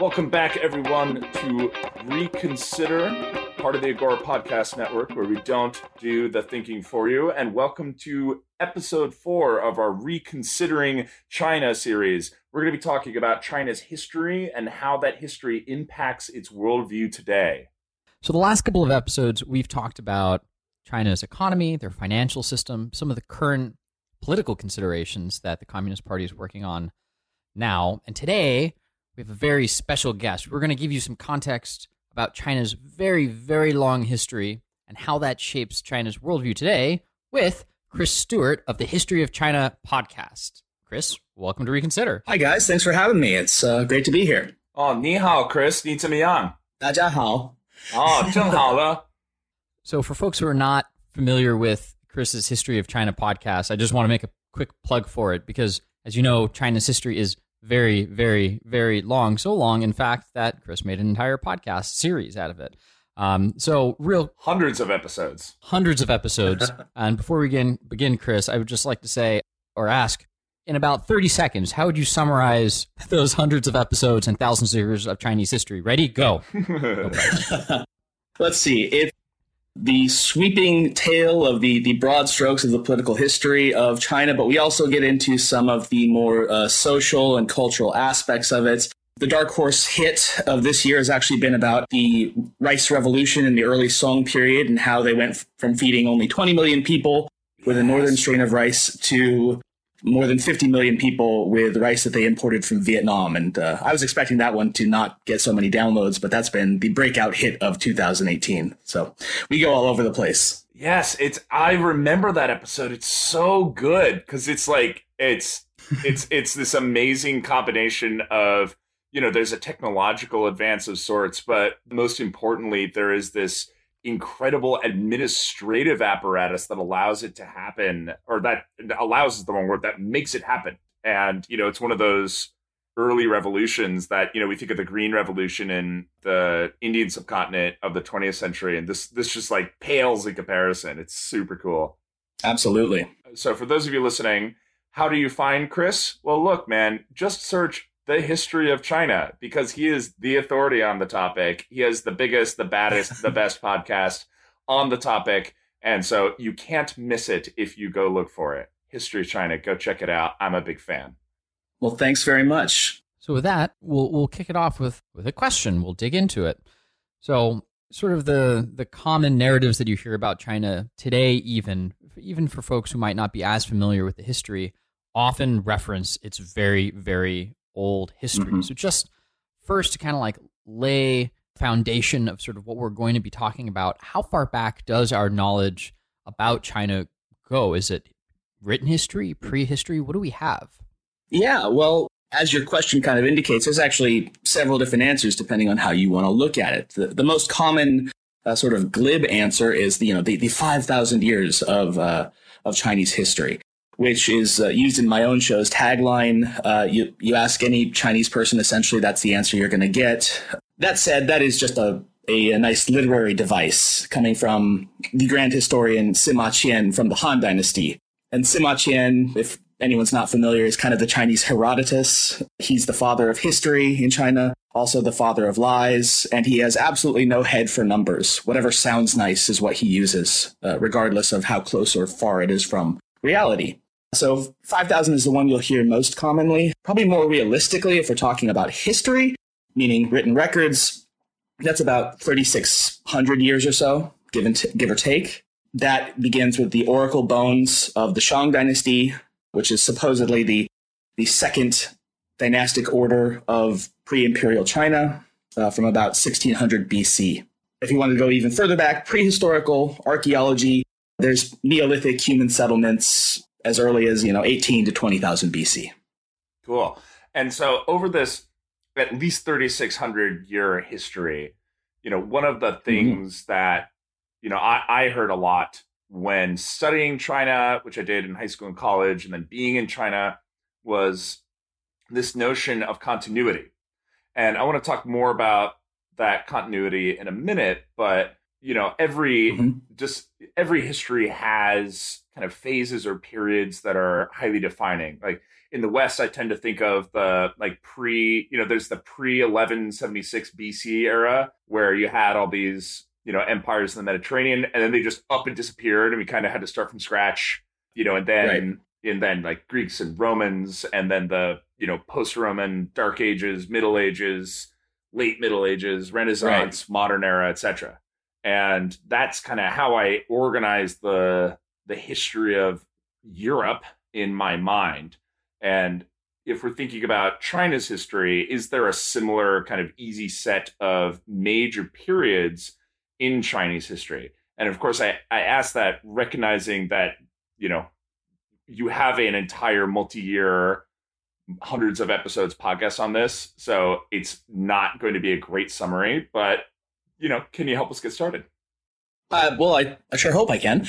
Welcome back, everyone, to Reconsider, part of the Agora Podcast Network, where we don't do the thinking for you. And welcome to episode 4 of our Reconsidering China series. We're going to be talking about China's history and how that history impacts its worldview today. So the last couple of episodes, we've talked about China's economy, their financial system, some of the current political considerations that the Communist Party is working on now. And today, we have a very special guest. We're going to give you some context about China's very, very long history and how that shapes China's worldview today with Chris Stewart of the History of China podcast. Chris, welcome to Reconsider. Hi, guys. Thanks for having me. It's great to be here. Oh, ni hao, Chris. Ni zhenmiyang? Dajiao hao. Oh, zhenghao le. So for folks who are not familiar with Chris's History of China podcast, I just want to make a quick plug for it because, as you know, China's history is very, very, very long. So long, in fact, that Chris made an entire podcast series out of it. So real hundreds of episodes. And before we begin, Chris, I would just like to say or ask in about 30 seconds, how would you summarize those hundreds of episodes and thousands of years of Chinese history? Ready? Go. Okay. Let's see. It's the sweeping tale of the broad strokes of the political history of China, but we also get into some of the more social and cultural aspects of it. The dark horse hit of this year has actually been about the Rice Revolution in the early Song period and how they went from feeding only 20 million people with a northern strain of rice to more than 50 million people with rice that they imported from Vietnam. And I was expecting that one to not get so many downloads, but that's been the breakout hit of 2018. So we go all over the place. Yes, I remember that episode. It's so good because it's this amazing combination of, you know, there's a technological advance of sorts, but most importantly, there is this incredible administrative apparatus that allows it to happen, or that allows is the wrong word, that makes it happen. And, you know, it's one of those early revolutions that, you know, we think of the Green Revolution in the Indian subcontinent of the 20th century. And this just like pales in comparison. It's super cool. Absolutely. So for those of you listening, how do you find Chris? Well, look, man, just search The History of China, because he is the authority on the topic. He has the biggest, the baddest, the best podcast on the topic. And so you can't miss it if you go look for it. History of China. Go check it out. I'm a big fan. Well, thanks very much. So with that, we'll kick it off with a question. We'll dig into it. So sort of the common narratives that you hear about China today, even for folks who might not be as familiar with the history, often reference its very, very old history. Mm-hmm. So just first to kind of like lay foundation of sort of what we're going to be talking about, how far back does our knowledge about China go? Is it written history, prehistory? What do we have? Yeah, well, as your question kind of indicates, there's actually several different answers depending on how you want to look at it. The most common sort of glib answer is, the 5,000 years of Chinese history, which is used in my own show's tagline. You ask any Chinese person, essentially, that's the answer you're going to get. That said, that is just a nice literary device coming from the grand historian Sima Qian from the Han Dynasty. And Sima Qian, if anyone's not familiar, is kind of the Chinese Herodotus. He's the father of history in China, also the father of lies, and he has absolutely no head for numbers. Whatever sounds nice is what he uses, regardless of how close or far it is from reality. So 5,000 is the one you'll hear most commonly. Probably more realistically, if we're talking about history, meaning written records, that's about 3,600 years or so, give or take. That begins with the oracle bones of the Song Dynasty, which is supposedly the second dynastic order of pre-imperial China from about 1600 BC. If you want to go even further back, prehistorical archaeology, there's Neolithic human settlements as early as, 18 to 20,000 BC. Cool. And so over this at least 3,600 year history, one of the things that, I heard a lot when studying China, which I did in high school and college, and then being in China, was this notion of continuity. And I want to talk more about that continuity in a minute, but, every history has kind of phases or periods that are highly defining. Like in the West, I tend to think of the there's the pre-1176 BC era where you had all these empires in the Mediterranean, and then they just up and disappeared, and we kind of had to start from scratch, and then like Greeks and Romans, and then the post-Roman Dark Ages, Middle Ages, late Middle Ages, Renaissance, modern era, etc. And that's kind of how I organize the history of Europe in my mind. And if we're thinking about China's history, is there a similar kind of easy set of major periods in Chinese history? And of course, I ask that recognizing that, you have an entire multi-year, hundreds of episodes podcast on this. So it's not going to be a great summary, but, can you help us get started? Well, I sure hope I can.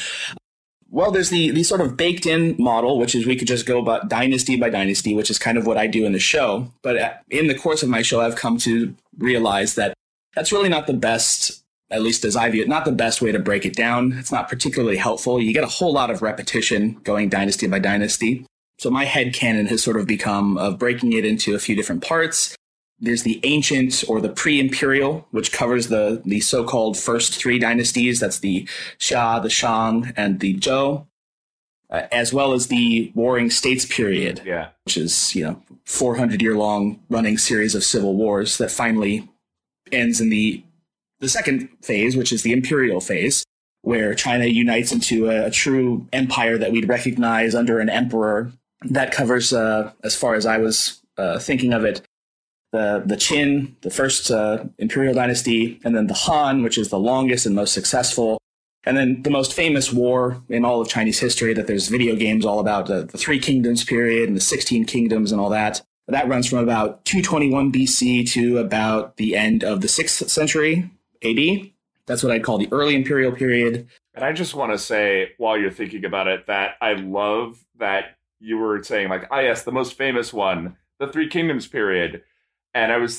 Well, there's the sort of baked in model, which is we could just go about dynasty by dynasty, which is kind of what I do in the show. But in the course of my show, I've come to realize that that's really not the best, at least as I view it, not the best way to break it down. It's not particularly helpful. You get a whole lot of repetition going dynasty by dynasty. So my headcanon has sort of become of breaking it into a few different parts. There's the ancient or the pre-imperial, which covers the so-called first three dynasties. That's the Xia, the Shang, and the Zhou, as well as the Warring States period, which is 400-year-long running series of civil wars that finally ends in the second phase, which is the imperial phase, where China unites into a true empire that we'd recognize under an emperor. That covers, as far as I was thinking of it, the Qin, the first imperial dynasty, and then the Han, which is the longest and most successful. And then the most famous war in all of Chinese history that there's video games all about, the Three Kingdoms period and the 16 Kingdoms and all that. That runs from about 221 BC to about the end of the 6th century AD. That's what I'd call the early imperial period. And I just want to say, while you're thinking about it, that I love that you were saying, like, yes, the most famous one, the Three Kingdoms period. And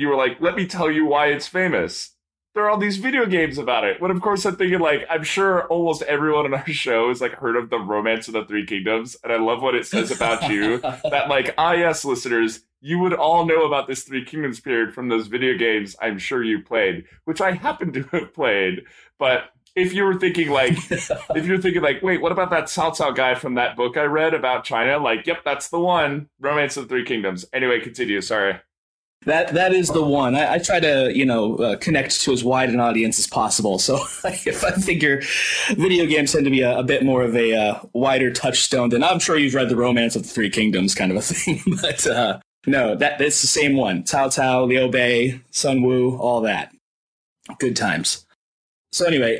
you were like, let me tell you why it's famous. There are all these video games about it. When, of course, I'm thinking, like, I'm sure almost everyone on our show has, like, heard of the Romance of the Three Kingdoms. And I love what it says about you that, like, yes, listeners, you would all know about this Three Kingdoms period from those video games I'm sure you played, which I happen to have played. But if you were thinking, like, wait, what about that Cao Cao guy from that book I read about China? Like, yep, that's the one, Romance of the Three Kingdoms. Anyway, continue. Sorry. That is the one. I try to, connect to as wide an audience as possible. So if I figure video games tend to be a bit more of a wider touchstone than I'm sure you've read the Romance of the Three Kingdoms kind of a thing. But no, that's the same one. Cao Cao, Liu Bei, Sun Wu, all that. Good times. So anyway,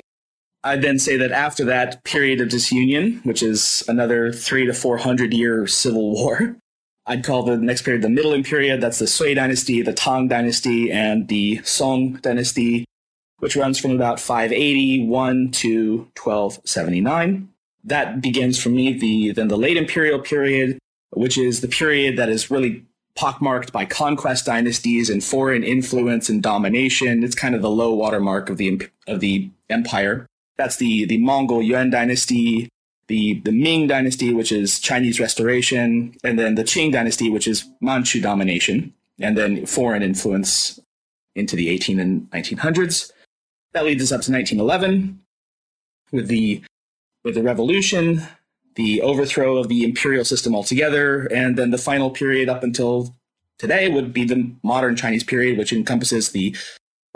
I'd then say that after that period of disunion, which is another 300 to 400 year civil war, I'd call the next period the Middle Imperial. That's the Sui Dynasty, the Tang Dynasty, and the Song Dynasty, which runs from about 581 to 1279. That begins for me then the Late Imperial period, which is the period that is really pockmarked by conquest dynasties and foreign influence and domination. It's kind of the low watermark of the empire. That's the Mongol Yuan Dynasty, the Ming Dynasty, which is Chinese Restoration, and then the Qing Dynasty, which is Manchu domination, and then foreign influence into the 1800s and 1900s. That leads us up to 1911 with the revolution, the overthrow of the imperial system altogether, and then the final period up until today would be the modern Chinese period, which encompasses the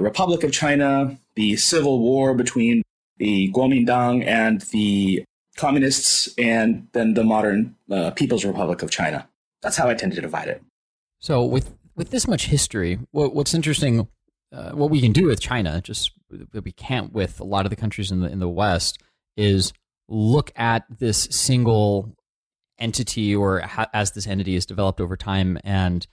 Republic of China, the civil war between the Kuomintang and the communists, and then the modern People's Republic of China. That's how I tend to divide it. So with this much history, what's interesting, what we can do with China, just that we can't with a lot of the countries in the West, is look at this single entity or as this entity is developed over time and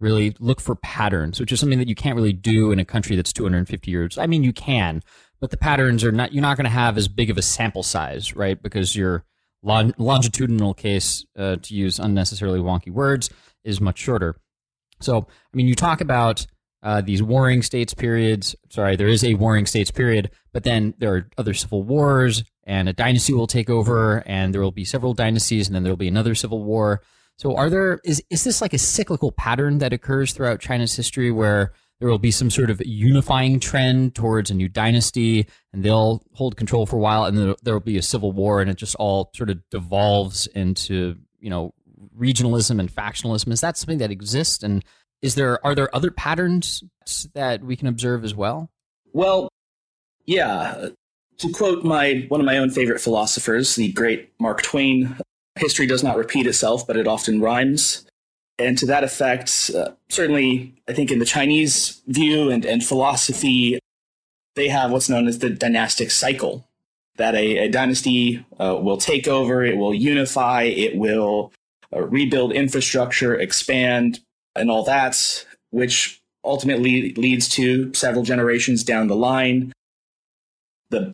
really look for patterns, which is something that you can't really do in a country that's 250 years. I mean, you can, but the patterns are not, you're not going to have as big of a sample size, right? Because your longitudinal case, to use unnecessarily wonky words, is much shorter. So, I mean, you talk about these warring states periods. Sorry, there is a warring states period, but then there are other civil wars and a dynasty will take over and there will be several dynasties and then there'll be another civil war. So is this like a cyclical pattern that occurs throughout China's history where there will be some sort of unifying trend towards a new dynasty and they'll hold control for a while and then there'll be a civil war and it just all sort of devolves into, you know, regionalism and factionalism? Is that something that exists? And are there other patterns that we can observe as well? Well, yeah. To quote one of my own favorite philosophers, the great Mark Twain, history does not repeat itself, but it often rhymes. And to that effect, certainly, I think in the Chinese view and philosophy, they have what's known as the dynastic cycle, that a dynasty will take over, it will unify, it will rebuild infrastructure, expand, and all that, which ultimately leads to several generations down the line. The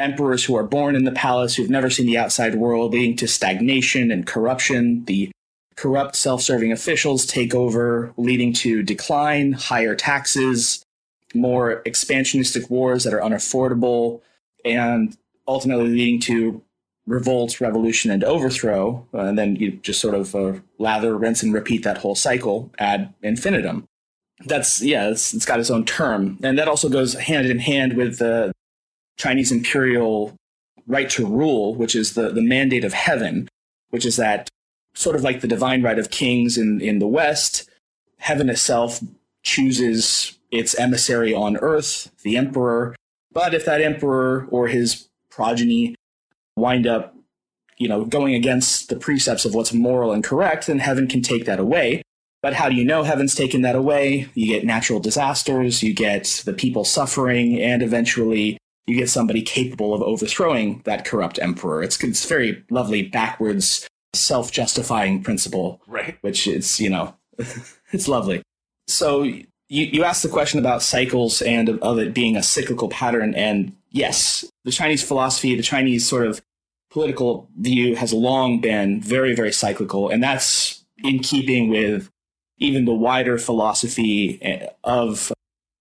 emperors who are born in the palace, who've never seen the outside world, leading to stagnation and corruption, the corrupt, self-serving officials take over, leading to decline, higher taxes, more expansionistic wars that are unaffordable, and ultimately leading to revolt, revolution, and overthrow. And then you just sort of lather, rinse, and repeat that whole cycle ad infinitum. It's got its own term. And that also goes hand in hand with the Chinese imperial right to rule, which is the mandate of heaven, which is that sort of like the divine right of kings in the West, heaven itself chooses its emissary on earth, the emperor. But if that emperor or his progeny wind up, you know, going against the precepts of what's moral and correct, then heaven can take that away. But how do you know heaven's taken that away? You get natural disasters, you get the people suffering, and eventually you get somebody capable of overthrowing that corrupt emperor. It's very lovely backwards self-justifying principle, right? Which is, you know, it's lovely. So you asked the question about cycles and of it being a cyclical pattern. And yes, the Chinese philosophy, the Chinese sort of political view has long been very, very cyclical. And that's in keeping with even the wider philosophy of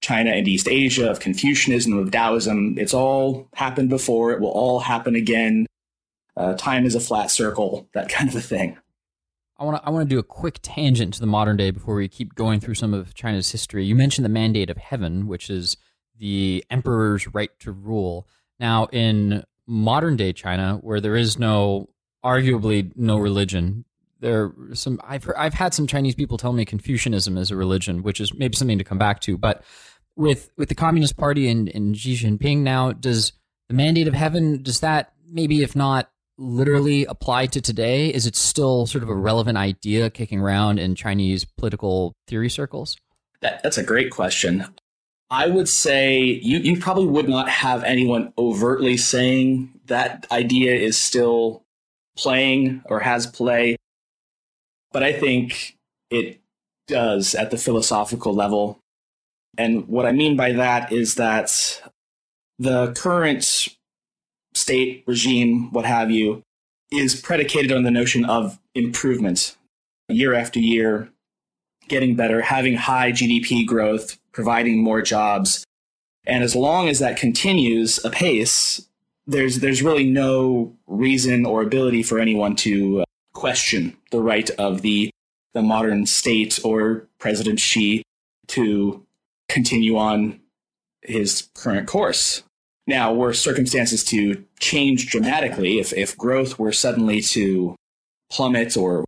China and East Asia, of Confucianism, of Taoism. It's all happened before. It will all happen again. Time is a flat circle, that kind of a thing. I want to do a quick tangent to the modern day before we keep going through some of China's history. You mentioned the mandate of heaven, which is the emperor's right to rule. Now, in modern day China, where there is arguably no religion, I've had some Chinese people tell me Confucianism is a religion, which is maybe something to come back to. But with the Communist Party and Xi Jinping now, does the mandate of heaven, does that maybe, if not literally applied to today, is it still sort of a relevant idea kicking around in Chinese political theory circles? That's a great question. I would say you probably would not have anyone overtly saying that idea is still playing or has play, but I think it does at the philosophical level. And what I mean by that is that the current state, regime, what have you, is predicated on the notion of improvement year after year, getting better, having high GDP growth, providing more jobs. And as long as that continues apace, there's really no reason or ability for anyone to question the right of the modern state or President Xi to continue on his current course. Now, were circumstances to change dramatically, if growth were suddenly to plummet or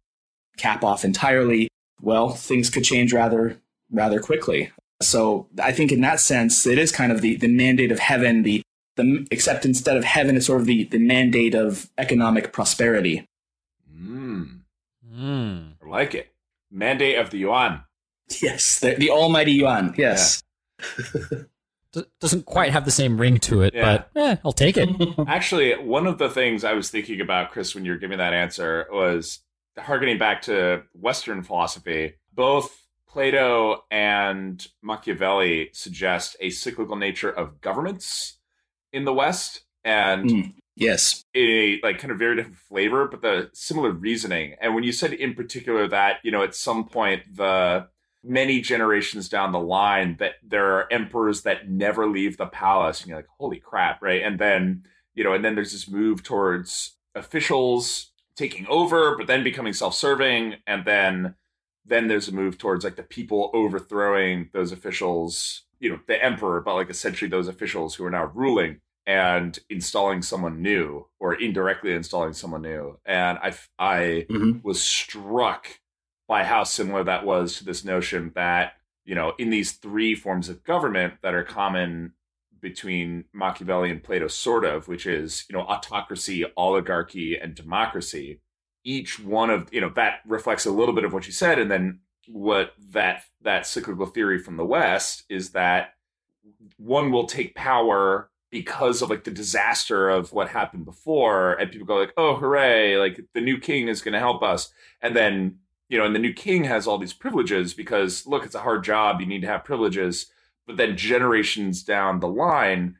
cap off entirely, well, things could change rather quickly. So I think in that sense, it is kind of the mandate of heaven, except instead of heaven, it's sort of the mandate of economic prosperity. I like it. Mandate of the Yuan. Yes, the almighty Yuan, yes. Yeah. Doesn't quite have the same ring to it, yeah. But I'll take it. Actually, one of the things I was thinking about, Chris, when you were giving that answer was harkening back to Western philosophy. Both Plato and Machiavelli suggest a cyclical nature of governments in the West, and yes, a like kind of very different flavor, but the similar reasoning. And when you said in particular that, you know, at some point the many generations down the line that there are emperors that never leave the palace, and you're like, holy crap, right? And then, you know, and then there's this move towards officials taking over, but then becoming self-serving, and then there's a move towards like the people overthrowing those officials, you know, the emperor, but like essentially those officials who are now ruling and installing someone new or indirectly installing someone new. And I was struck by how similar that was to this notion that, you know, in these three forms of government that are common between Machiavelli and Plato, sort of, which is, you know, autocracy, oligarchy, and democracy. Each one of, you know, that reflects a little bit of what you said. And then what that cyclical theory from the West is that one will take power because of like the disaster of what happened before. And people go like, oh, hooray, like the new king is going to help us. And then, you know, and the new king has all these privileges because, look, it's a hard job. You need to have privileges. But then generations down the line,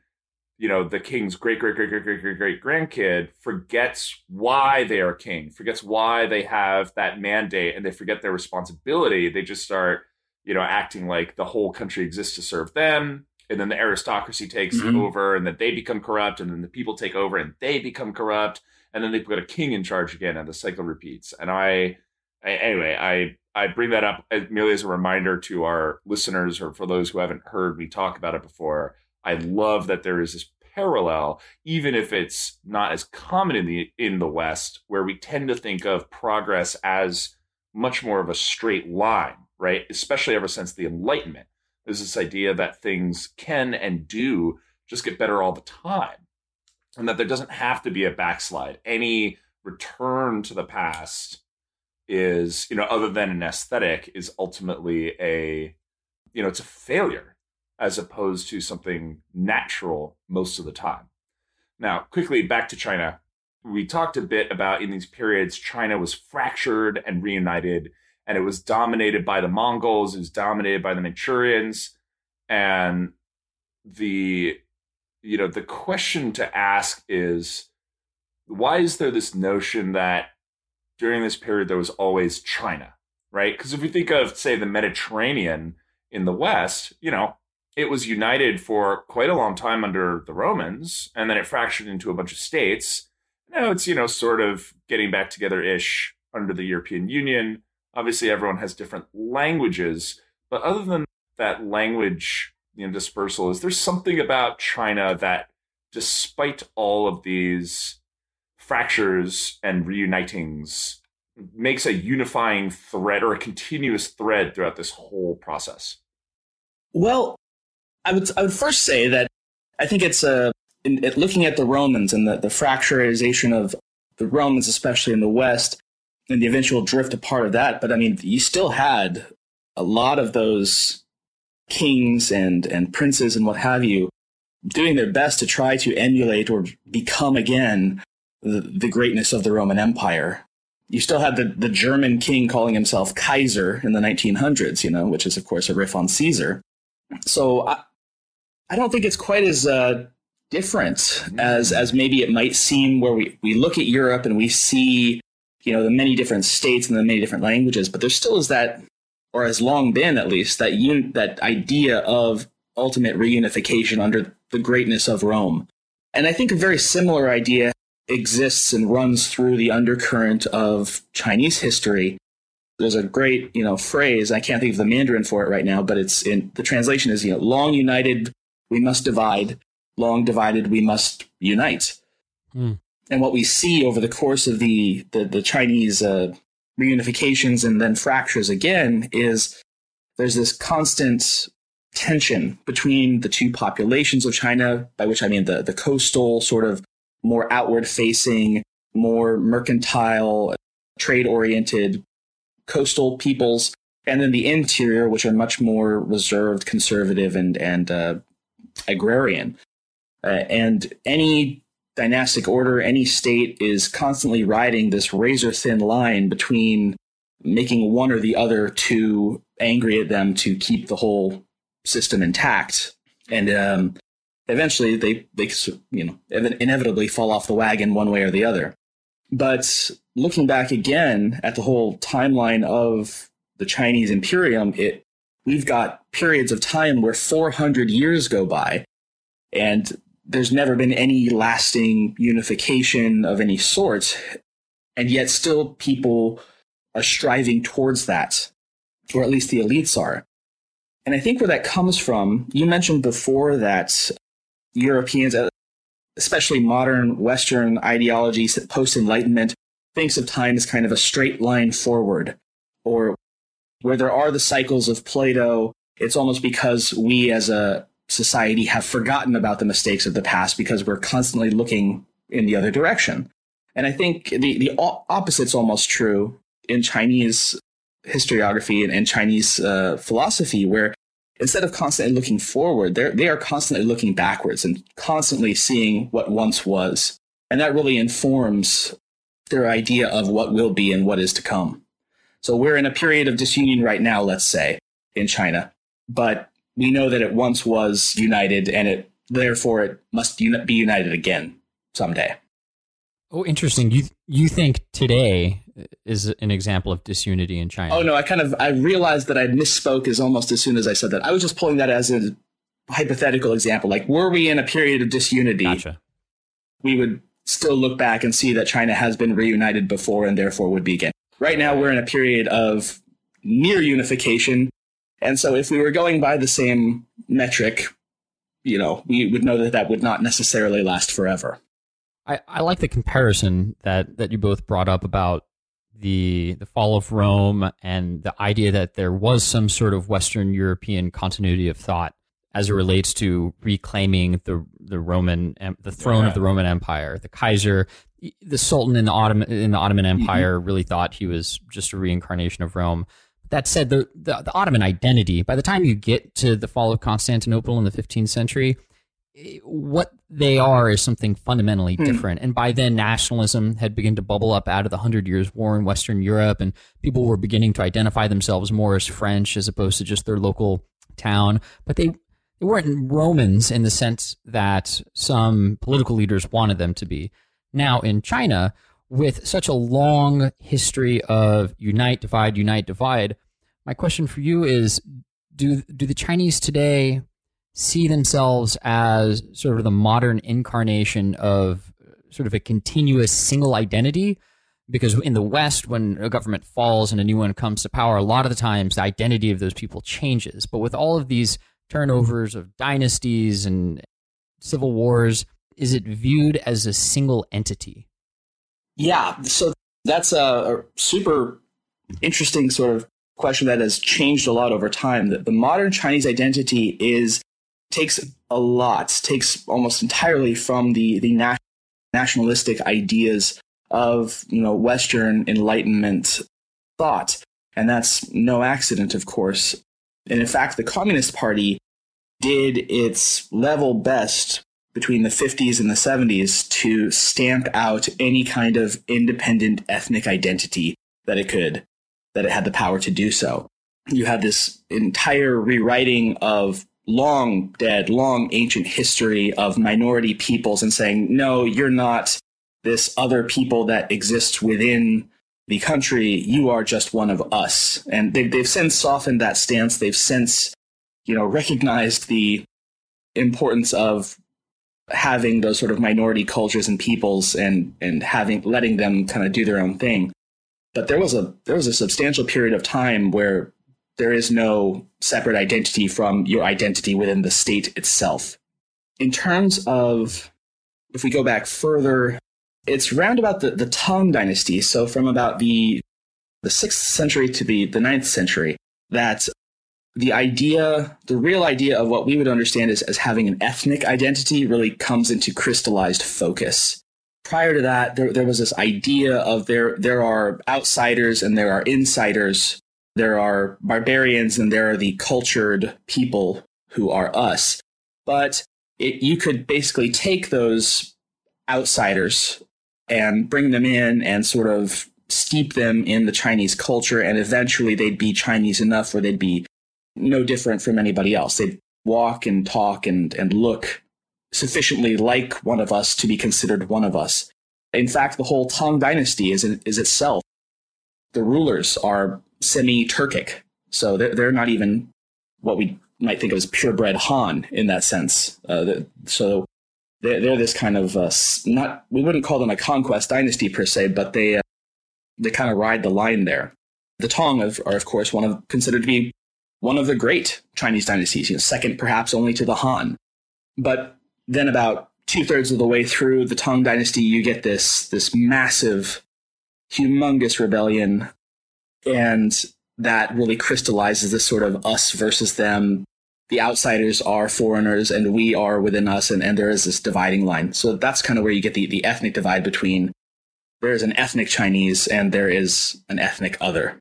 you know, the king's great-great-great-great-great-great-grandkid forgets why they are king, forgets why they have that mandate, and they forget their responsibility. They just start, you know, acting like the whole country exists to serve them. And then the aristocracy takes over, and then they become corrupt, and then the people take over, and they become corrupt, and then they've got a king in charge again, and the cycle repeats. And I bring that up merely as a reminder to our listeners, or for those who haven't heard me talk about it before. I love that there is this parallel, even if it's not as common in the West, where we tend to think of progress as much more of a straight line, right? Especially ever since the Enlightenment. There's this idea that things can and do just get better all the time, and that there doesn't have to be a backslide. Any return to the past is, you know, other than an aesthetic, is ultimately a, you know, it's a failure as opposed to something natural most of the time. Now, quickly back to China. We talked a bit about in these periods, China was fractured and reunited, and it was dominated by the Mongols, it was dominated by the Manchurians. And the, you know, the question to ask is, why is there this notion that during this period, there was always China, right? Because if we think of, say, the Mediterranean in the West, you know, it was united for quite a long time under the Romans, and then it fractured into a bunch of states. Now it's, you know, sort of getting back together-ish under the European Union. Obviously, everyone has different languages, but other than that language, you know, dispersal, is there something about China that, despite all of these fractures and reunitings, makes a unifying thread or a continuous thread throughout this whole process? Well, I would first say that I think it's looking at the Romans and the fracturization of the Romans, especially in the West, and the eventual drift apart of that. But I mean, you still had a lot of those kings and princes and what have you doing their best to try to emulate or become again the greatness of the Roman Empire. You still had the German king calling himself Kaiser in the 1900s, you know, which is, of course, a riff on Caesar. So I don't think it's quite as different as maybe it might seem, where we look at Europe and we see, you know, the many different states and the many different languages. But there still is that, or has long been at least, that idea of ultimate reunification under the greatness of Rome. And I think a very similar idea exists and runs through the undercurrent of Chinese history. There's a great, phrase, I can't think of the Mandarin for it right now, but it's in the translation is, long united, we must divide, long divided, we must unite. Mm. And what we see over the course of the Chinese reunifications and then fractures again is there's this constant tension between the two populations of China, by which I mean the coastal sort of more outward facing, more mercantile, trade oriented coastal peoples, and then the interior, which are much more reserved, conservative, and agrarian. And any dynastic order, any state is constantly riding this razor thin line between making one or the other too angry at them to keep the whole system intact. And eventually they inevitably fall off the wagon one way or the other. But looking back again at the whole timeline of the Chinese imperium, we've got periods of time where 400 years go by and there's never been any lasting unification of any sort, and yet still people are striving towards that, or at least the elites are. And I think where that comes from, you mentioned before that Europeans, especially modern Western ideologies, post-Enlightenment, thinks of time as kind of a straight line forward, or where there are the cycles of Plato, it's almost because we as a society have forgotten about the mistakes of the past because we're constantly looking in the other direction. And I think the opposite's almost true in Chinese historiography and Chinese philosophy, where instead of constantly looking forward, they are constantly looking backwards and constantly seeing what once was. And that really informs their idea of what will be and what is to come. So we're in a period of disunion right now, let's say, in China, but we know that it once was united, and therefore it must be united again someday. Oh, interesting. You think today is an example of disunity in China? Oh no, I realized that I misspoke as almost as soon as I said that. I was just pulling that as a hypothetical example. Like, were we in a period of disunity? Gotcha. We would still look back and see that China has been reunited before, and therefore would be again. Right now, we're in a period of near unification. And so if we were going by the same metric, we would know that would not necessarily last forever. I like the comparison that you both brought up about the fall of Rome and the idea that there was some sort of Western European continuity of thought as it relates to reclaiming the throne of the Roman Empire. The Kaiser, the Sultan in the Ottoman Empire really thought he was just a reincarnation of Rome. That said, the Ottoman identity, by the time you get to the fall of Constantinople in the 15th century, what they are is something fundamentally different. And by then, nationalism had begun to bubble up out of the Hundred Years' War in Western Europe, and people were beginning to identify themselves more as French as opposed to just their local town. But they weren't Romans in the sense that some political leaders wanted them to be. Now, in China, with such a long history of unite, divide, my question for you is, do the Chinese today see themselves as sort of the modern incarnation of sort of a continuous single identity? Because in the West, when a government falls and a new one comes to power, a lot of the times the identity of those people changes. But with all of these turnovers of dynasties and civil wars, is it viewed as a single entity? Yeah, so that's a super interesting sort of question that has changed a lot over time. The modern Chinese identity takes almost entirely from the nationalistic ideas of Western Enlightenment thought, and that's no accident, of course. And in fact, the Communist Party did its level best between the 50s and the 70s to stamp out any kind of independent ethnic identity that it had the power to do so. You have this entire rewriting of long ancient history of minority peoples and saying, no, you're not this other people that exists within the country. You are just one of us. And they've since softened that stance. They've since recognized the importance of having those sort of minority cultures and peoples and having letting them kind of do their own thing. But there was a substantial period of time where there is no separate identity from your identity within the state itself. In terms of, if we go back further, it's round about the Tang Dynasty. So from about the 6th century to the 9th century, that the real idea of what we would understand as having an ethnic identity really comes into crystallized focus. Prior to that, there was this idea of there are outsiders and there are insiders. There are barbarians and there are the cultured people who are us. But you could basically take those outsiders and bring them in and sort of steep them in the Chinese culture. And eventually they'd be Chinese enough where they'd be no different from anybody else. They'd walk and talk and look sufficiently like one of us to be considered one of us. In fact, the whole Tang Dynasty is itself. The rulers are semi-Turkic, so they're not even what we might think of as purebred Han in that sense. So they're this kind of we wouldn't call them a conquest dynasty per se, but they kind of ride the line there. The Tang are of course considered to be one of the great Chinese dynasties, second perhaps only to the Han. But then about 2/3 of the way through the Tang Dynasty, you get this massive, humongous rebellion, and that really crystallizes this sort of us versus them. The outsiders are foreigners, and we are within us, and there is this dividing line. So that's kind of where you get the ethnic divide between there is an ethnic Chinese and there is an ethnic other.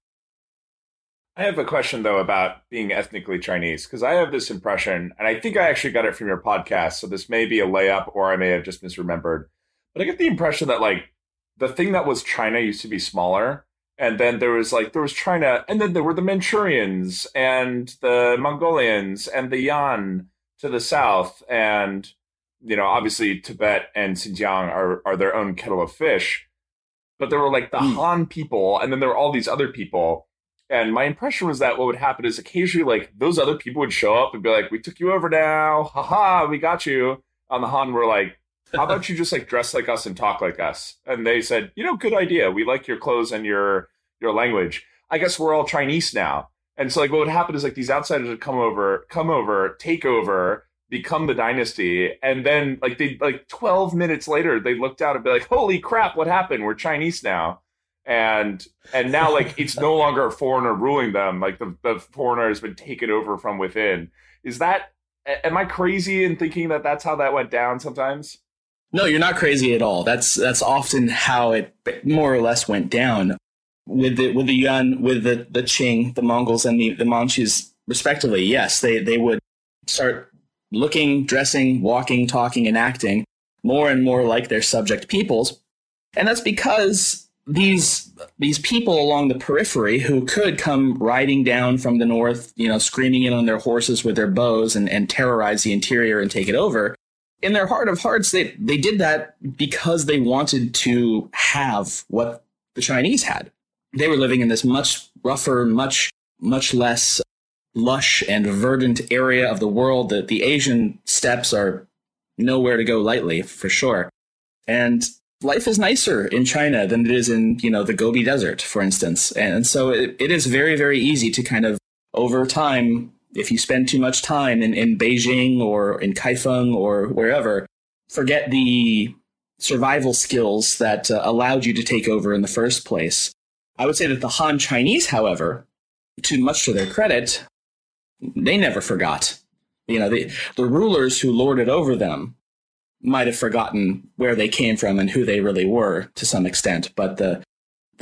I have a question, though, about being ethnically Chinese, because I have this impression, and I think I actually got it from your podcast, so this may be a layup, or I may have just misremembered. But I get the impression that, like, the thing that was China used to be smaller, and then there was China, and then there were the Manchurians, and the Mongolians, and the Yan to the south, and, obviously Tibet and Xinjiang are their own kettle of fish. But there were, like, the Han people, and then there were all these other people. And my impression was that what would happen is occasionally, like, those other people would show up and be like, we took you over now. Ha, we got you. On the Han, we're like, how about you just, like, dress like us and talk like us? And they said, good idea. We like your clothes and your language. I guess we're all Chinese now. And so, like, what would happen is, like, these outsiders would come over, take over, become the dynasty. And then, like, they 12 minutes later, they looked out and be like, holy crap, what happened? We're Chinese now. And now, like, it's no longer a foreigner ruling them. Like, the foreigner has been taken over from within. Is that, am I crazy in thinking that that's how that went down sometimes? No, you're not crazy at all. That's often how it more or less went down with the Yuan, with the Qing, the Mongols, and the Manchus, respectively. Yes, they would start looking, dressing, walking, talking, and acting more and more like their subject peoples. And that's because these people along the periphery who could come riding down from the north, screaming in on their horses with their bows and terrorize the interior and take it over. In their heart of hearts, they did that because they wanted to have what the Chinese had. They were living in this much rougher, much, much less lush and verdant area of the world. That the Asian steppes are nowhere to go lightly, for sure. And life is nicer in China than it is in, the Gobi Desert, for instance. And so it is very, very easy to kind of, over time, if you spend too much time in Beijing or in Kaifeng or wherever, forget the survival skills that allowed you to take over in the first place. I would say that the Han Chinese, however, too much to their credit, they never forgot. The rulers who lorded over them might have forgotten where they came from and who they really were to some extent, but the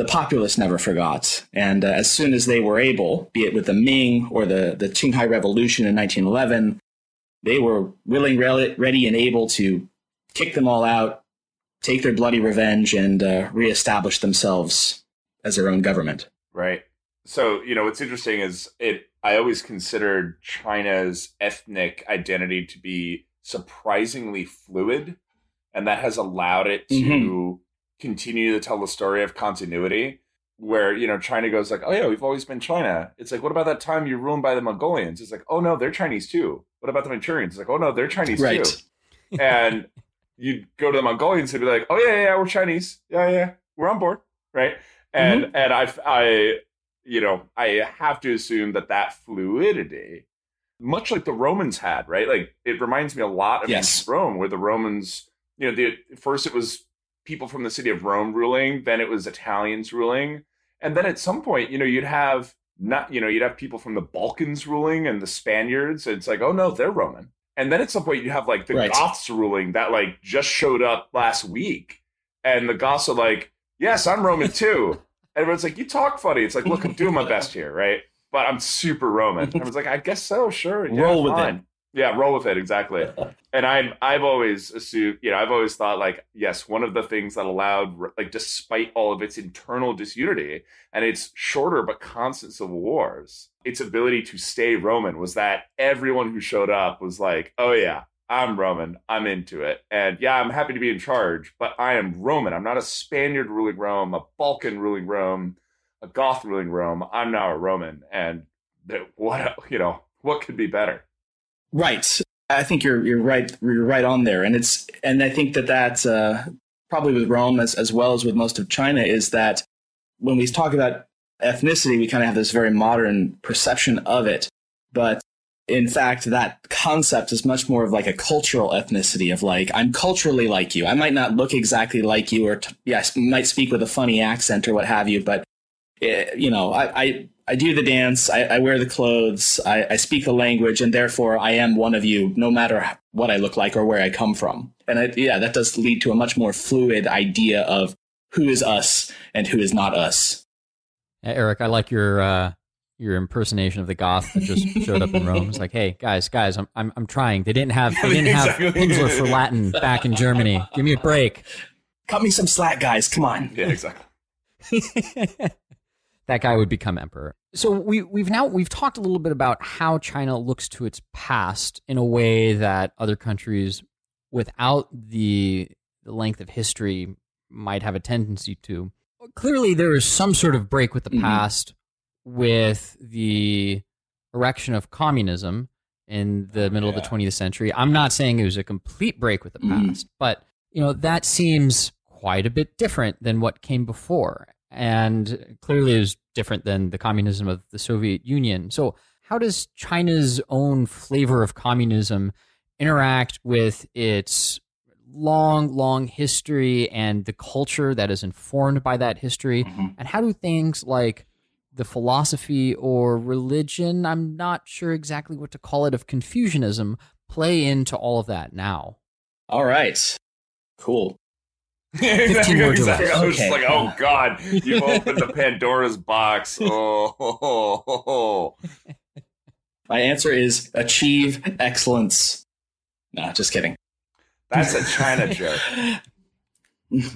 populace never forgot. And as soon as they were able, be it with the Ming or the Qinghai Revolution in 1911, they were willing, ready, and able to kick them all out, take their bloody revenge, and reestablish themselves as their own government. Right. So, what's interesting is I always considered China's ethnic identity to be surprisingly fluid, and that has allowed it to continue to tell the story of continuity, where China goes like, oh yeah, we've always been China. It's like, what about that time you're ruined by the Mongolians? It's like, oh no, they're Chinese too. What about the Manchurians? It's like, oh no, they're Chinese right. too. And you'd go to the Mongolians and be like, oh, yeah, we're Chinese. Yeah, we're on board. Right. And mm-hmm. and I you know, I have to assume that fluidity, much like the Romans had, right? Like, it reminds me a lot of yes. Rome, where the Romans, you know, first it was people from the city of Rome ruling, then it was Italians ruling. And then at some point, you know, you'd have people from the Balkans ruling and the Spaniards. And it's like, oh, no, they're Roman. And then at some point you have like the right. Goths ruling that like just showed up last week. And the Goths are like, yes, I'm Roman too. Everyone's like, you talk funny. It's like, look, I'm doing my best here, right? But I'm super Roman. I was like, I guess so, sure. Yeah, roll with fine. It. Yeah, roll with it, exactly. And I've always assumed, you know, I've always thought like, yes, one of the things that allowed, like, despite all of its internal disunity and its shorter but constant civil wars, its ability to stay Roman was that everyone who showed up was like, oh yeah, I'm Roman, I'm into it. And yeah, I'm happy to be in charge, but I am Roman. I'm not a Spaniard ruling Rome, a Balkan ruling Rome, a Goth ruling Rome. I'm now a Roman. And what could be better? Right. I think you're right on there. And I think that's probably with Rome as well as with most of China, is that when we talk about ethnicity, we kind of have this very modern perception of it. But in fact, that concept is much more of like a cultural ethnicity of like, I'm culturally like you. I might not look exactly like you or I might speak with a funny accent or what have you. But, you know, I do the dance, I wear the clothes, I speak the language, and therefore I am one of you, no matter what I look like or where I come from. And that does lead to a much more fluid idea of who is us and who is not us. Eric, I like your impersonation of the Goth that just showed up in Rome. It's like, hey, guys, I'm trying. They didn't have Pinsler for Latin back in Germany. Give me a break. Cut me some slack, guys. Come on. Yeah, exactly. That guy would become emperor. So we've talked a little bit about how China looks to its past in a way that other countries without the length of history might have a tendency to. Clearly, there is some sort of break with the past with the erection of communism in the middle of the 20th century. I'm not saying it was a complete break with the past, but you know, that seems quite a bit different than what came before. And clearly it was different than the communism of the Soviet Union. So how does China's own flavor of communism interact with its long, long history and the culture that is informed by that history? Mm-hmm. And how do things like the philosophy or religion, I'm not sure exactly what to call it, of Confucianism, play into all of that now? All right. Cool. Yeah, exactly. I was just like, oh God, you've opened the Pandora's box. Oh. My answer is achieve excellence. No, just kidding. That's a China joke.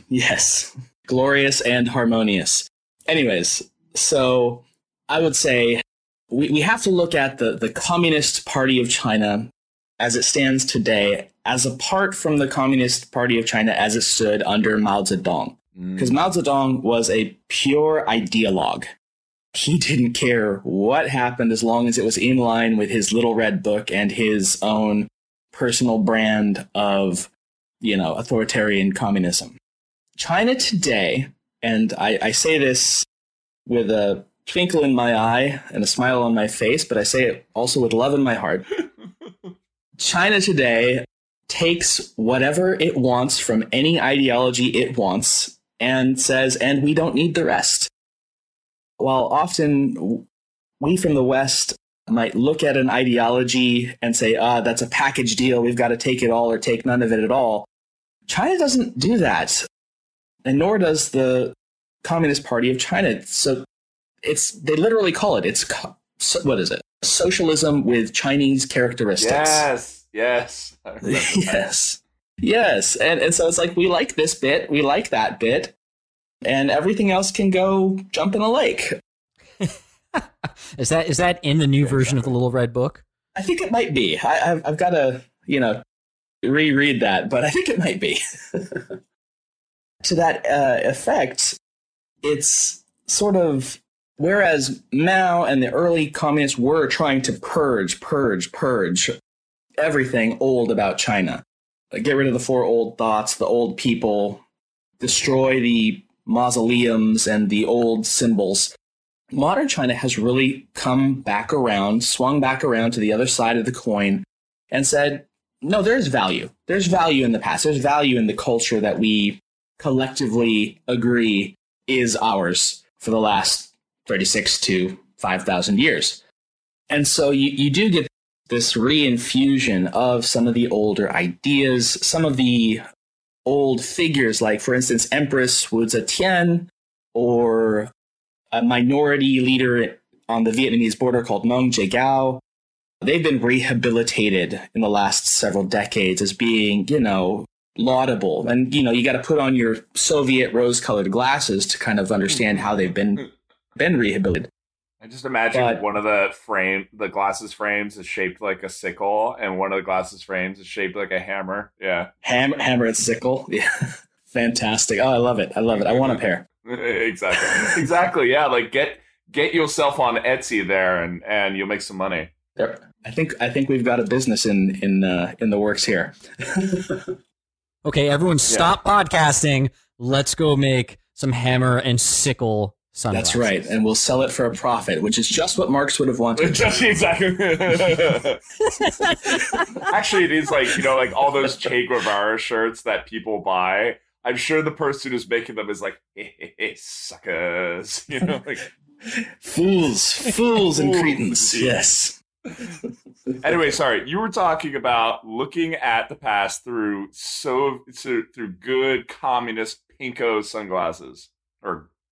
Yes. Glorious and harmonious. Anyways, so I would say we have to look at the Communist Party of China as it stands today, as apart from the Communist Party of China as it stood under Mao Zedong. Because Mao Zedong was a pure ideologue. He didn't care what happened as long as it was in line with his Little Red Book and his own personal brand of, you know, authoritarian communism. China today, and I say this with a twinkle in my eye and a smile on my face, but I say it also with love in my heart. China today takes whatever it wants from any ideology it wants and says, and we don't need the rest. While often we from the West might look at an ideology and say, that's a package deal. We've got to take it all or take none of it at all. China doesn't do that. And nor does the Communist Party of China. So they literally call it, socialism with Chinese characteristics. Yes. Yes. And so it's like, we like this bit, we like that bit, and everything else can go jump in a lake. Is that in the new version of the Little Red Book? I think it might be. I've got to, you know, reread that, but I think it might be. To that effect, it's sort of, whereas Mao and the early communists were trying to purge everything old about China, get rid of the four old thoughts, the old people, destroy the mausoleums and the old symbols. Modern China has really come back around, swung back around to the other side of the coin and said, no, there's value. There's value in the past. There's value in the culture that we collectively agree is ours for the last 36 to 5,000 years. And so you do get this reinfusion of some of the older ideas, some of the old figures, like, for instance, Empress Wu Zetian, or a minority leader on the Vietnamese border called Meng Jiegao. They've been rehabilitated in the last several decades as being, laudable. And, you got to put on your Soviet rose-colored glasses to kind of understand how they've been rehabilitated. I just imagine one of the glasses frames is shaped like a sickle, and one of the glasses frames is shaped like a hammer. Yeah. Hammer and sickle. Yeah. Fantastic. Oh, I love it. I love it. I want a pair. Exactly. Exactly. Yeah. Like get yourself on Etsy there and you'll make some money. I think we've got a business in the works here. Okay, everyone, stop podcasting. Let's go make some hammer and sickle sunglasses. That's right, and we'll sell it for a profit, which is just what Marx would have wanted. Just exactly. Actually, it is like all those Che Guevara shirts that people buy. I'm sure the person who's making them is like, hey, suckers, Fools and cretins. Yes. Anyway, sorry. You were talking about looking at the past through good communist pinko sunglasses, or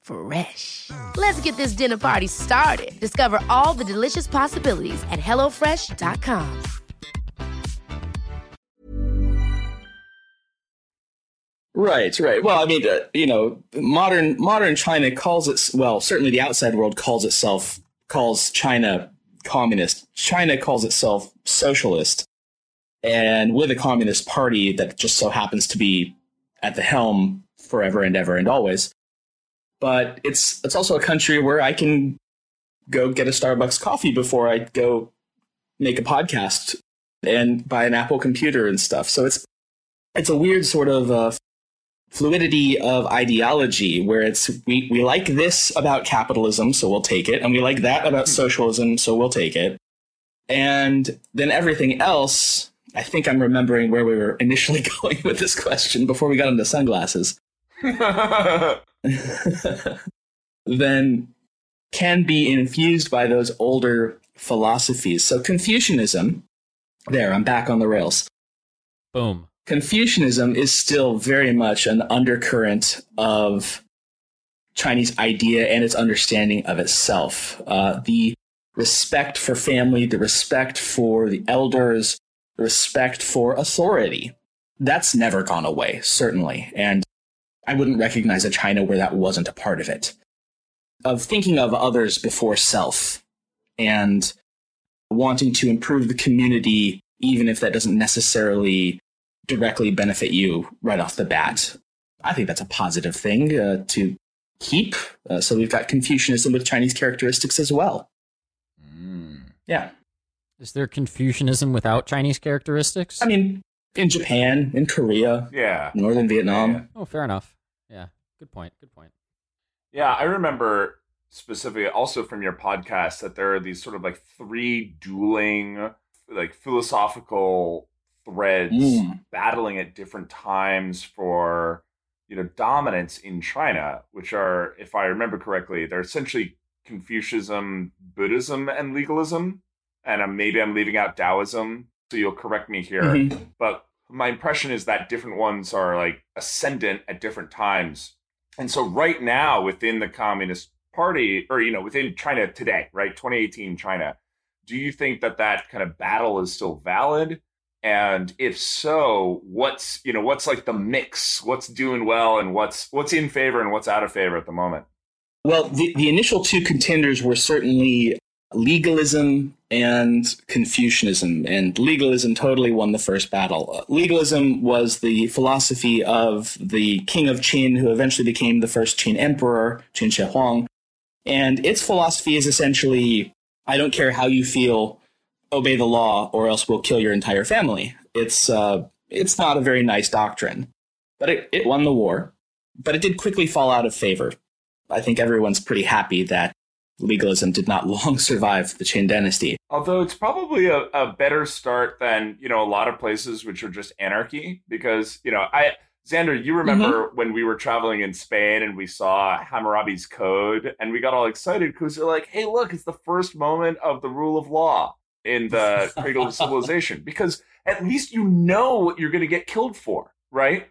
Fresh. Let's get this dinner party started. Discover all the delicious possibilities at HelloFresh.com. Right. Well, I mean, modern China calls it, well, certainly the outside world calls China communist. China calls itself socialist, and with a communist party that just so happens to be at the helm forever and ever and always. But it's also a country where I can go get a Starbucks coffee before I go make a podcast and buy an Apple computer and stuff. So it's a weird sort of fluidity of ideology, where it's we like this about capitalism, so we'll take it, and we like that about socialism, so we'll take it, and then everything else. I think I'm remembering where we were initially going with this question before we got into sunglasses. Then can be infused by those older philosophies. So Confucianism, there, I'm back on the rails. Boom. Confucianism is still very much an undercurrent of Chinese idea and its understanding of itself. The respect for family, the respect for the elders, the respect for authority. That's never gone away, certainly. And I wouldn't recognize a China where that wasn't a part of it. Of thinking of others before self and wanting to improve the community, even if that doesn't necessarily directly benefit you right off the bat. I think that's a positive thing to keep. So we've got Confucianism with Chinese characteristics as well. Mm. Yeah. Is there Confucianism without Chinese characteristics? I mean, in Japan, in Korea, Northern Vietnam. Yeah. Oh, fair enough. Yeah. Good point. Yeah, I remember specifically also from your podcast that there are these sort of like three dueling like philosophical threads battling at different times for, you know, dominance in China, which are, if I remember correctly, they're essentially Confucianism, Buddhism, and legalism. And maybe I'm leaving out Taoism, so you'll correct me here. Mm-hmm. But my impression is that different ones are like ascendant at different times. And so right now within the Communist Party, or, you know, within China today, right, 2018 China, do you think that that kind of battle is still valid? And if so, what's, you know, what's like the mix? What's doing well and what's in favor and what's out of favor at the moment? Well, the initial two contenders were certainly legalism and Confucianism, and legalism totally won the first battle. Legalism was the philosophy of the king of Qin, who eventually became the first Qin emperor, Qin Shi Huang, and its philosophy is essentially, I don't care how you feel, obey the law, or else we'll kill your entire family. It's not a very nice doctrine, but it won the war, but it did quickly fall out of favor. I think everyone's pretty happy that legalism did not long survive the Qin dynasty. Although it's probably a better start than, you know, a lot of places which are just anarchy, because, you know, Xander, you remember when we were traveling in Spain and we saw Hammurabi's Code and we got all excited because they're like, hey, look, it's the first moment of the rule of law in the cradle of civilization, because at least you know what you're going to get killed for, right?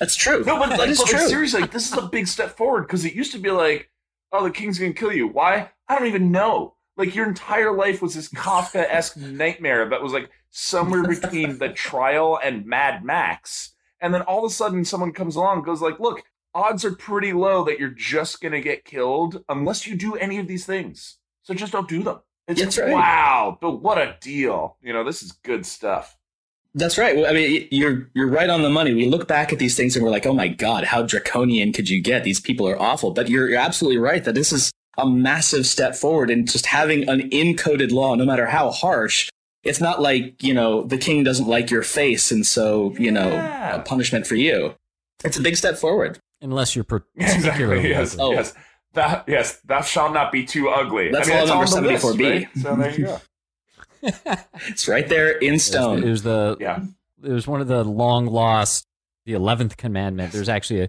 That's true. No, but like, seriously, like, this is a big step forward, because it used to be like, oh, the king's going to kill you. Why? I don't even know. Like, your entire life was this Kafka-esque nightmare that was, like, somewhere between The Trial and Mad Max. And then all of a sudden, someone comes along and goes, like, look, odds are pretty low that you're just going to get killed unless you do any of these things. So just don't do them. That's right. Wow, but what a deal. You know, this is good stuff. That's right. Well, I mean, you're right on the money. We look back at these things and we're like, oh my God, how draconian could you get? These people are awful. But you're absolutely right that this is a massive step forward in just having an encoded law, no matter how harsh. It's not like, you know, the king doesn't like your face, and so, you know, a punishment for you. It's a big step forward. Unless you're particularly ugly. Yes. Yes, thou shalt not be too ugly. That's all under 74B. Right? So there you go. It's right there in stone. It was one of the long lost, the 11th commandment. There's actually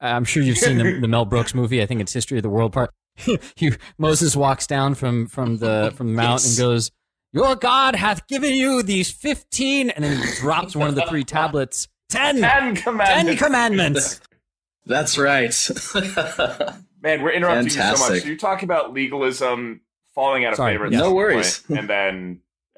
I'm sure you've seen the Mel Brooks movie. I think it's History of the World Part. Moses walks down from the mount and goes, "Your God hath given you these 15," and then he drops one of the three tablets. 10 commandments. That's right. Man, we're interrupting you so much. So you're talking about legalism falling out of favor. No worries.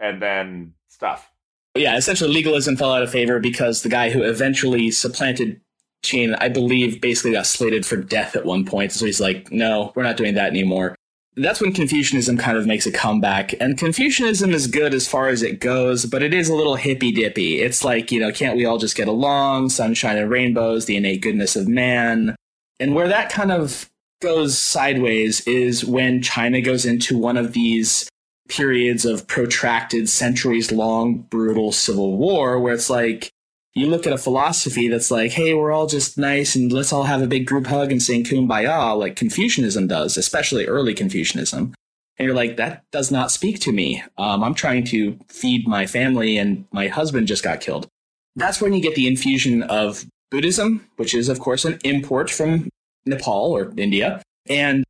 And then stuff. Yeah, essentially legalism fell out of favor because the guy who eventually supplanted Qin, I believe, basically got slated for death at one point. So he's like, no, we're not doing that anymore. That's when Confucianism kind of makes a comeback. And Confucianism is good as far as it goes, but it is a little hippy-dippy. It's like, you know, can't we all just get along? Sunshine and rainbows, the innate goodness of man. And where that kind of goes sideways is when China goes into one of these periods of protracted, centuries-long, brutal civil war, where it's like, you look at a philosophy that's like, hey, we're all just nice and let's all have a big group hug and sing kumbaya, like Confucianism does, especially early Confucianism. And you're like, that does not speak to me. I'm trying to feed my family and my husband just got killed. That's when you get the infusion of Buddhism, which is, of course, an import from Nepal or India. And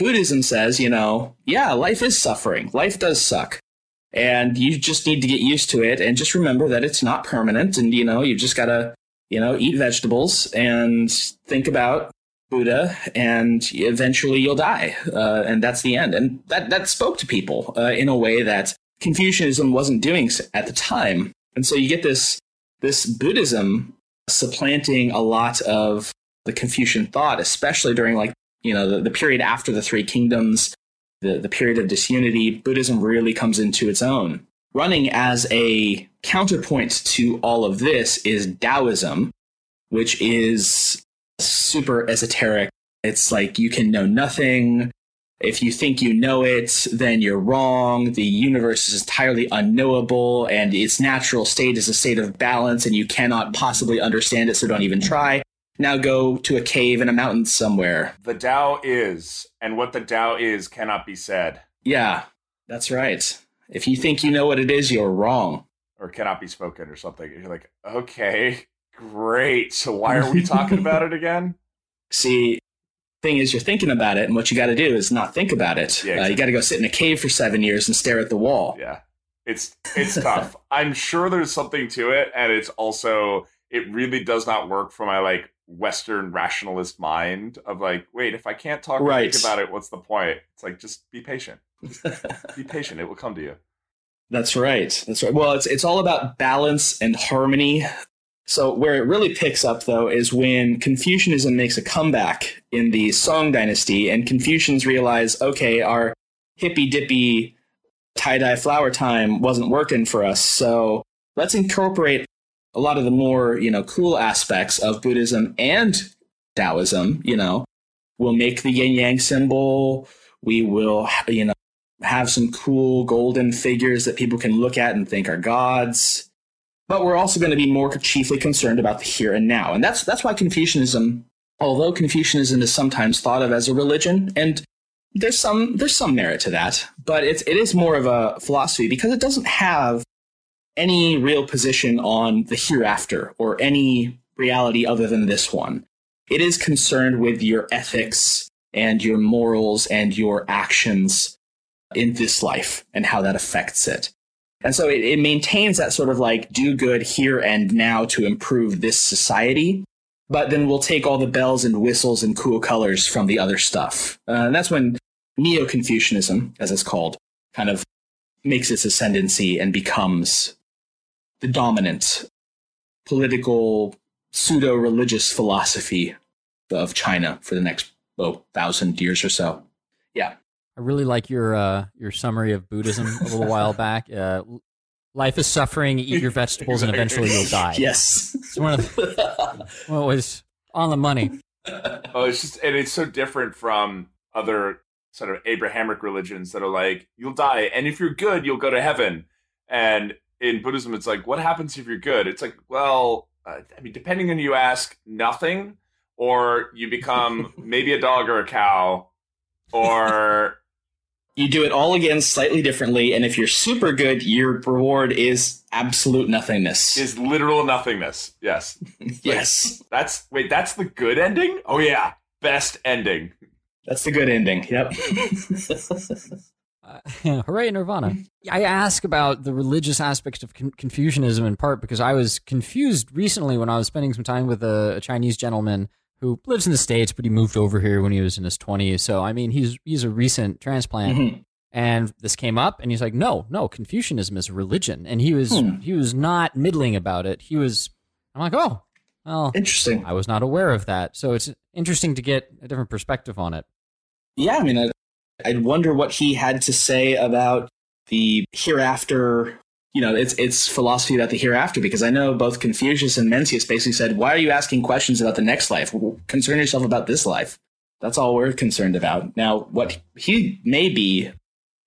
Buddhism says, you know, yeah, life is suffering. Life does suck. And you just need to get used to it. And just remember that it's not permanent. And, you know, you just got to, you know, eat vegetables and think about Buddha. And eventually you'll die. And that's the end. And that spoke to people in a way that Confucianism wasn't doing at the time. And so you get this Buddhism supplanting a lot of the Confucian thought, especially during, like, you know, the period after the Three Kingdoms, the period of disunity. Buddhism really comes into its own. Running as a counterpoint to all of this is Taoism, which is super esoteric. It's like you can know nothing. If you think you know it, then you're wrong. The universe is entirely unknowable, and its natural state is a state of balance, and you cannot possibly understand it, so don't even try. Now go to a cave in a mountain somewhere. The Tao is, and what the Tao is cannot be said. Yeah, that's right. If you think you know what it is, you're wrong. or cannot be spoken or something. And you're like, okay, great. So why are we talking about it again? See, thing is, you're thinking about it, and what you got to do is not think about it. Yeah, exactly. You got to go sit in a cave for 7 years and stare at the wall. Yeah, it's tough. I'm sure there's something to it, and it's also it really does not work for my Western rationalist mind of wait, if I can't talk right. and think about it, what's the point? It's just be patient. Just be patient; it will come to you. That's right. That's right. Well, it's all about balance and harmony. So where it really picks up, though, is when Confucianism makes a comeback in the Song Dynasty, and Confucians realize, okay, our hippy-dippy tie-dye flower time wasn't working for us, so let's incorporate a lot of the more, cool aspects of Buddhism and Taoism. We'll make the yin-yang symbol. We will, have some cool golden figures that people can look at and think are gods. But we're also going to be more chiefly concerned about the here and now. And that's why Confucianism, although Confucianism is sometimes thought of as a religion, and there's some merit to that, but it is more of a philosophy because it doesn't have any real position on the hereafter or any reality other than this one. It is concerned with your ethics and your morals and your actions in this life and how that affects it. And so it maintains that sort of do good here and now to improve this society, but then we'll take all the bells and whistles and cool colors from the other stuff. And that's when Neo-Confucianism, as it's called, kind of makes its ascendancy and becomes the dominant political pseudo-religious philosophy of China for the next 1,000 years or so. Yeah. I really like your summary of Buddhism a little while back. Life is suffering. Eat your vegetables, and eventually you'll die. Yes, it's one of what was on the money. Oh, it's so different from other sort of Abrahamic religions that are you'll die, and if you're good, you'll go to heaven. And in Buddhism, it's what happens if you're good? It's depending on who you ask, nothing, or you become maybe a dog or a cow, or. You do it all again slightly differently, and if you're super good, your reward is absolute nothingness. Is literal nothingness, yes. Yes. That's the good ending? Oh, yeah. Best ending. That's the good ending, yep. Hooray, Nirvana. I ask about the religious aspects of Confucianism in part because I was confused recently when I was spending some time with a Chinese gentleman who lives in the States, but he moved over here when he was in his 20s. So, I mean, he's a recent transplant. Mm-hmm. And this came up, and he's like, no, Confucianism is a religion. And he was not middling about it. I'm like, oh, well, interesting. I was not aware of that. So it's interesting to get a different perspective on it. Yeah, I mean, I'd wonder what he had to say about the hereafter, it's philosophy about the hereafter, because I know both Confucius and Mencius basically said, why are you asking questions about the next life? Concern yourself about this life. That's all we're concerned about. Now, what he may be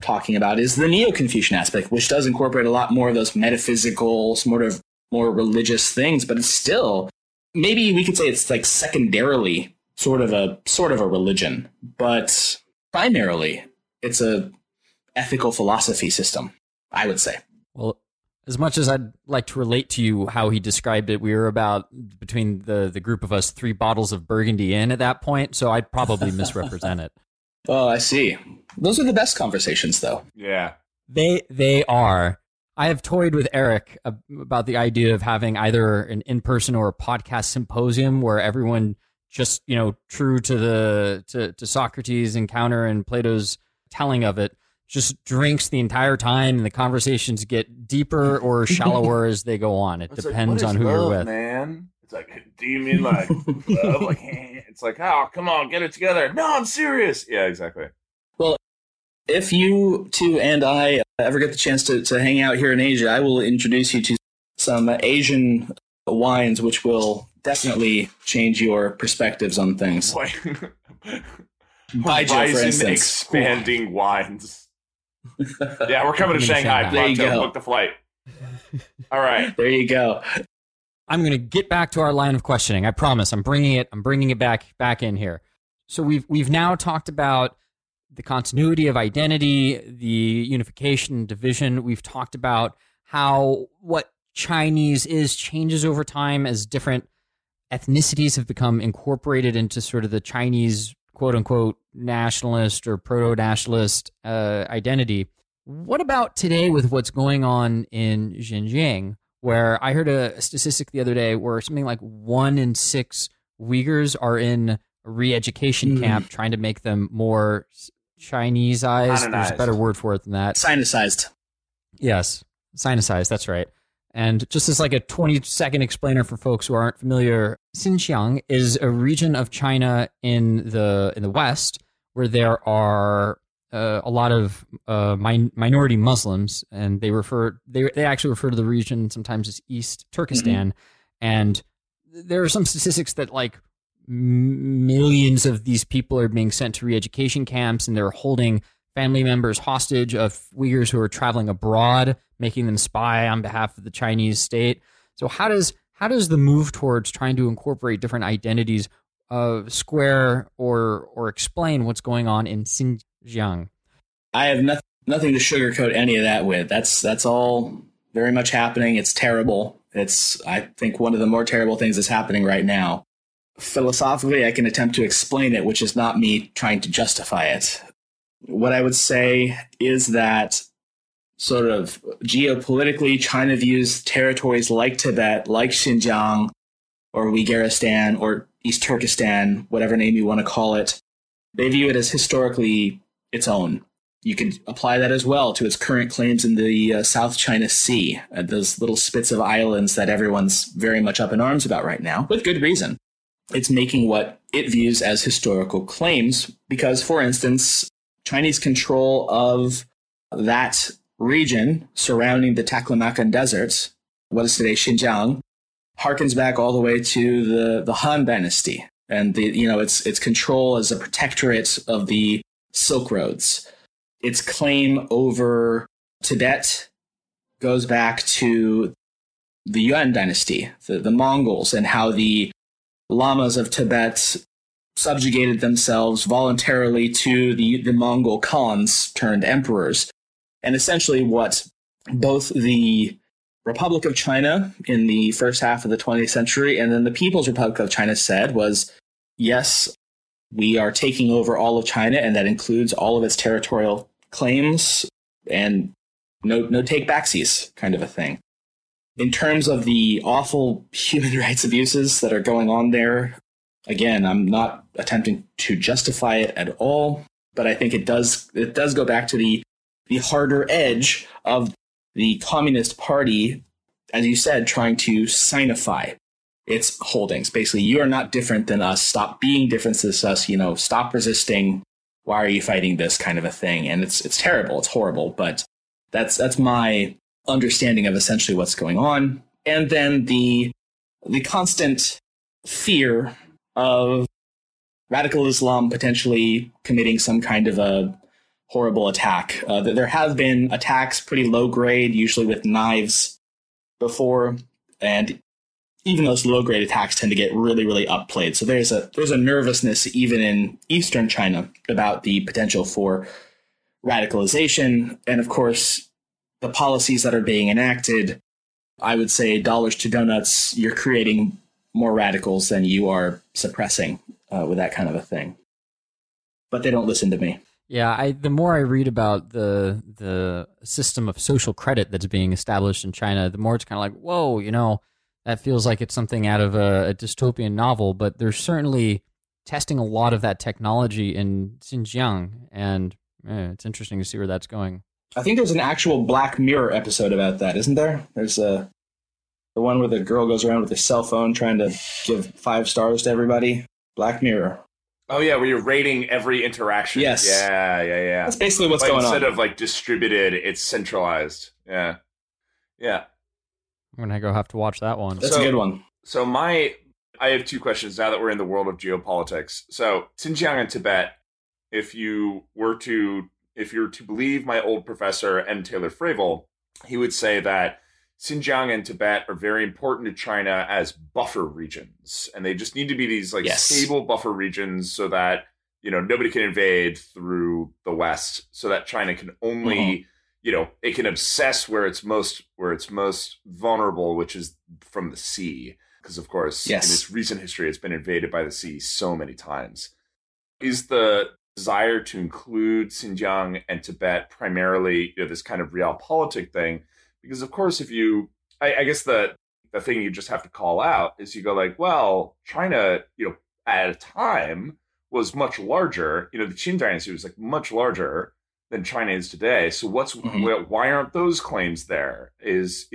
talking about is the Neo-Confucian aspect, which does incorporate a lot more of those metaphysical, sort of more religious things, but it's still, maybe we could say it's secondarily sort of a religion, but primarily it's a ethical philosophy system, I would say. Well, as much as I'd like to relate to you how he described it, we were about, between the group of us, 3 bottles of Burgundy in at that point, so I'd probably misrepresent it. Oh, I see. Those are the best conversations, though. Yeah. They are. I have toyed with Eric about the idea of having either an in-person or a podcast symposium where everyone just, true to to Socrates' encounter and Plato's telling of it, just drinks the entire time, and the conversations get deeper or shallower as they go on. It depends on who you're with. Man, it's do you mean love? It's oh, come on, get it together. No, I'm serious. Yeah, exactly. Well, if you two and I ever get the chance to hang out here in Asia, I will introduce you to some Asian wines, which will definitely change your perspectives on things. Baijiu, for instance, expanding wines. Yeah, we're coming to Shanghai. There you go. Book the flight. All right. There you go. I'm going to get back to our line of questioning. I promise. I'm bringing it back in here. So we've now talked about the continuity of identity, the unification, division. We've talked about how what Chinese is changes over time as different ethnicities have become incorporated into sort of the Chinese quote unquote nationalist or proto-nationalist identity. What about today with what's going on in Xinjiang, where I heard a statistic the other day where something like 1 in 6 Uyghurs are in a re-education camp trying to make them more Chinese-ized. There's a better word for it than that. Sinicized. Yes, sinicized, that's right. And just as like a 20-second explainer for folks who aren't familiar, Xinjiang is a region of China in the West where there are a lot of minority Muslims, and they actually refer to the region sometimes as East Turkestan, and there are some statistics that like millions of these people are being sent to re-education camps, and they're holding family members hostage of Uyghurs who are traveling abroad, making them spy on behalf of the Chinese state. So how does the move towards trying to incorporate different identities square or explain what's going on in Xinjiang? I have nothing to sugarcoat any of that with. That's all very much happening. It's terrible. It's, I think, one of the more terrible things that's happening right now. Philosophically, I can attempt to explain it, which is not me trying to justify it. What I would say is that sort of geopolitically, China views territories like Tibet, like Xinjiang, or Uyghuristan, or East Turkestan, whatever name you want to call it, they view it as historically its own. You can apply that as well to its current claims in the South China Sea, those little spits of islands that everyone's very much up in arms about right now, with good reason. It's making what it views as historical claims because, for instance, Chinese control of that region surrounding the Taklamakan Deserts, what is today Xinjiang, harkens back all the way to the Han Dynasty and its control as a protectorate of the Silk Roads. Its claim over Tibet goes back to the Yuan Dynasty, the Mongols, and how the Lamas of Tibet subjugated themselves voluntarily to the Mongol khans turned emperors. And essentially what both the Republic of China in the first half of the 20th century and then the People's Republic of China said was, yes, we are taking over all of China, and that includes all of its territorial claims and no take-backsies kind of a thing. In terms of the awful human rights abuses that are going on there, again, I'm not attempting to justify it at all, but I think it does go back to the harder edge of the Communist Party, as you said, trying to Sinify its holdings. Basically, you are not different than us. Stop being different than us. Stop resisting. Why are you fighting this kind of a thing? And it's terrible. It's horrible. But that's my understanding of essentially what's going on. And then the constant fear of radical Islam potentially committing some kind of a horrible attack. There have been attacks, pretty low grade, usually with knives before, and even those low grade attacks tend to get really, really upplayed. So there's a nervousness even in Eastern China about the potential for radicalization. And of course, the policies that are being enacted, I would say dollars to donuts, you're creating more radicals than you are suppressing with that kind of a thing. But they don't listen to me. Yeah, the more I read about the system of social credit that's being established in China, the more it's kind of like, whoa, that feels like it's something out of a dystopian novel. But they're certainly testing a lot of that technology in Xinjiang, and it's interesting to see where that's going. I think there's an actual Black Mirror episode about that, isn't there? There's the one where the girl goes around with her cell phone trying to give 5 stars to everybody. Black Mirror. Oh, yeah, where you're rating every interaction. Yes. Yeah. That's basically what's going on. Instead of, distributed, it's centralized. Yeah. I'm going to have to watch that one. That's a good one. So I have 2 questions now that we're in the world of geopolitics. So Xinjiang and Tibet, if you were to believe my old professor, M. Taylor Fravel, he would say that Xinjiang and Tibet are very important to China as buffer regions. And they just need to be these stable buffer regions so that, nobody can invade through the West, so that China can only, you know, it can obsess where it's most vulnerable, which is from the sea. Because, of course, yes, in its recent history, it's been invaded by the sea so many times. Is the desire to include Xinjiang and Tibet primarily, you know, this kind of realpolitik thing? Because, of course, if you, I guess the thing you just have to call out is you go like, well, China, you know, at a time was much larger. You know, the Qin dynasty was like much larger than China is today. So why aren't those claims there? Is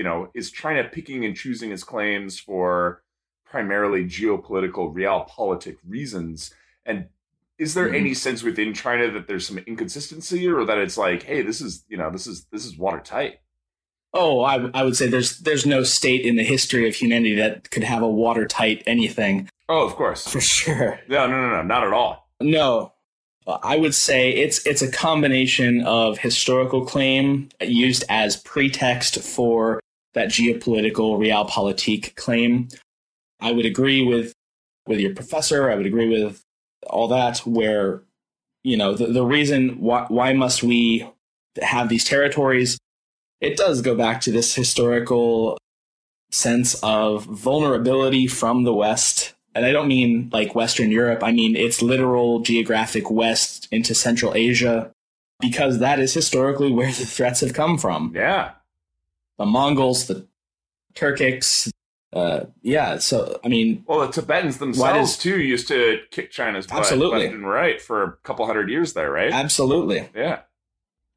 China picking and choosing its claims for primarily geopolitical, realpolitik reasons? And is there any sense within China that there's some inconsistency, or that it's like, hey, this is watertight? Oh, I would say there's no state in the history of humanity that could have a watertight anything. Oh, of course. For sure. No, not at all. No. I would say it's a combination of historical claim used as pretext for that geopolitical realpolitik claim. I would agree with your professor. I would agree with all that, where, you know, the reason why must we have these territories? It does go back to this historical sense of vulnerability from the West. And I don't mean like Western Europe. I mean, it's literal geographic West into Central Asia, because that is historically where the threats have come from. Yeah. The Mongols, the Turkics. So, I mean. Well, the Tibetans themselves, too, used to kick China's butt left and right for a couple hundred years there, right? Absolutely. Yeah.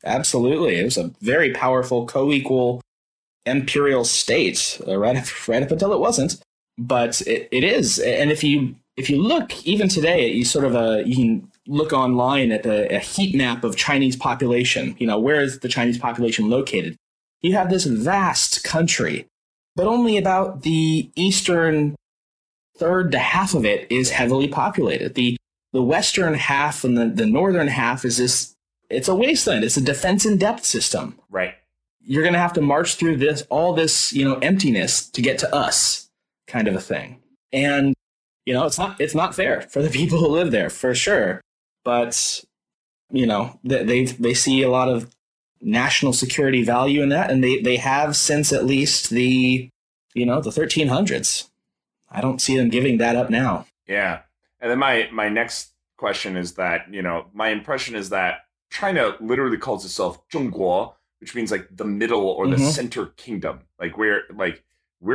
Absolutely. It was a very powerful co-equal imperial state right up until it wasn't. But it is, and if you look even today, you can look online at a heat map of Chinese population. You know, where is the Chinese population located? You have this vast country, but only about the eastern third to half of it is heavily populated. The western half and the northern half is this. It's a wasteland. It's a defense in depth system. Right. You're going to have to march through all this, you know, emptiness to get to us, kind of a thing. And, you know, it's not fair for the people who live there, for sure. But, you know, they see a lot of national security value in that, and they have since at least the 1300s. I don't see them giving that up now. Yeah. And then my next question is that, you know, my impression is that China literally calls itself Zhongguo, which means like the middle or the center kingdom. Like we're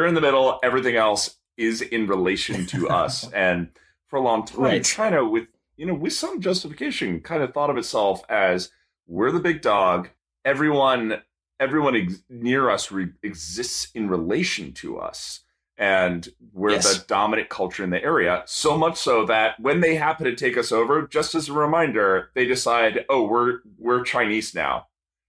in the middle. Everything else is in relation to us. And for a long time, right, China, with some justification, kind of thought of itself as, we're the big dog. Everyone near us exists in relation to us. And we're the dominant culture in the area. So much so that when they happen to take us over, just as a reminder, they decide, oh, we're Chinese now.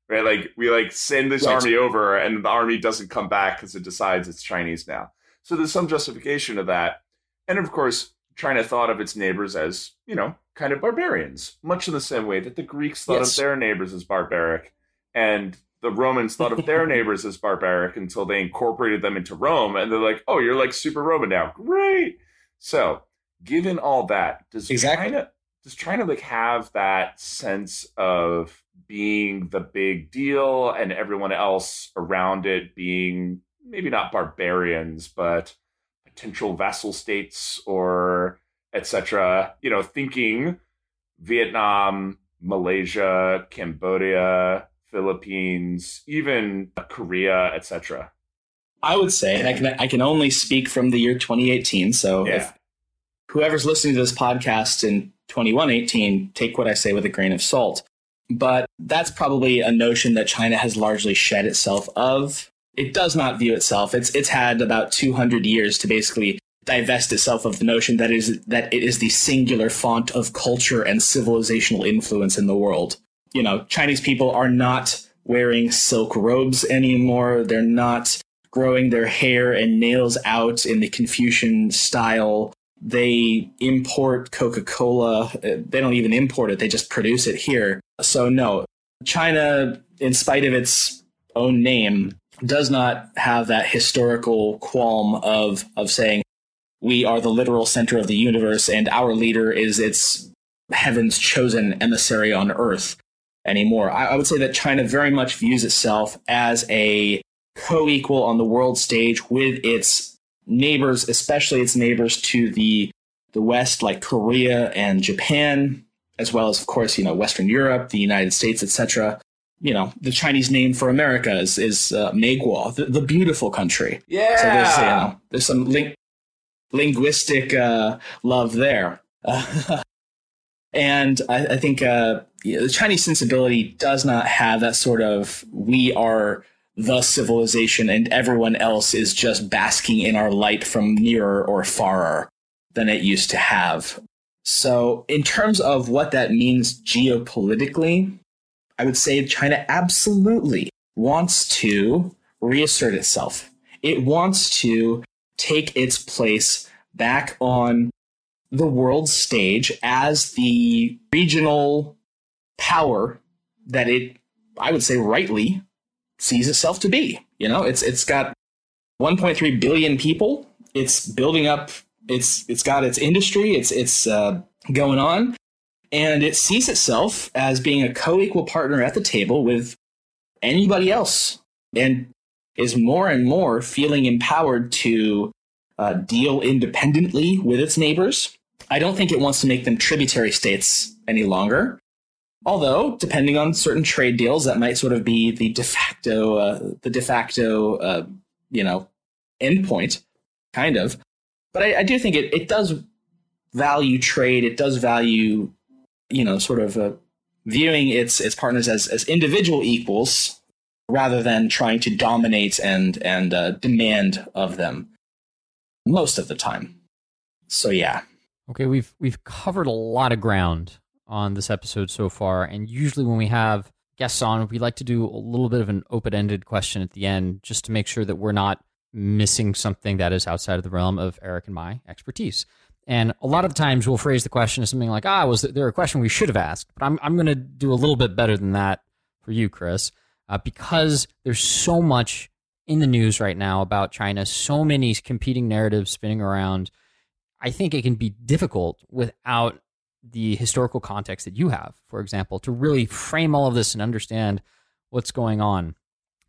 Right, like we like send this army over, and the army doesn't come back because it decides it's Chinese now. So there's some justification of that, and of course, China thought of its neighbors as, you know, kind of barbarians, much in the same way that the Greeks thought of their neighbors as barbaric, and the Romans thought of their neighbors as barbaric until they incorporated them into Rome, and they're like, oh, you're like super Roman now, great. So, given all that, does China like have that sense of being the big deal and everyone else around it being maybe not barbarians, but potential vassal states or etc.? You know, thinking Vietnam, Malaysia, Cambodia, Philippines, even Korea, etc. I would say, and I can only speak from the year 2018. So if whoever's listening to this podcast in 2118, take what I say with a grain of salt. But that's probably a notion that China has largely shed itself of. It does not view itself. It's had about 200 years to basically divest itself of the notion that it is the singular font of culture and civilizational influence in the world. You know, Chinese people are not wearing silk robes anymore. They're not growing their hair and nails out in the Confucian style. They import Coca-Cola. They don't even import it. They just produce it here. So no, China, in spite of its own name, does not have that historical qualm of saying we are the literal center of the universe and our leader is its heaven's chosen emissary on earth. anymore. I would say that China very much views itself as a co-equal on the world stage with its neighbors, especially its neighbors to the West, like Korea and Japan, as well as, of course, Western Europe, the United States, etc. The Chinese name for America is Meiguo, the beautiful country. Yeah. So there's some linguistic love there. And I think the Chinese sensibility does not have that sort of we are the civilization and everyone else is just basking in our light from nearer or farer than it used to have. So in terms of what that means geopolitically, I would say China absolutely wants to reassert itself. It wants to take its place back on the world stage as the regional power that it, I would say, rightly sees itself to be. It's got 1.3 billion people. It's building up. It's got its industry. It's going on. And it sees itself as being a co-equal partner at the table with anybody else and is more and more feeling empowered to deal independently with its neighbors. I don't think it wants to make them tributary states any longer, although depending on certain trade deals, that might sort of be the de facto endpoint, kind of. But I do think it does value trade. It does value viewing its partners as individual equals rather than trying to dominate and demand of them most of the time. So, yeah. Okay, we've covered a lot of ground on this episode so far, and usually when we have guests on, we like to do a little bit of an open-ended question at the end just to make sure that we're not missing something that is outside of the realm of Eric and my expertise. And a lot of times we'll phrase the question as something like, was there a question we should have asked? But I'm going to do a little bit better than that for you, Chris, because there's so much in the news right now about China, so many competing narratives spinning around. I think it can be difficult without the historical context that you have, for example, to really frame all of this and understand what's going on.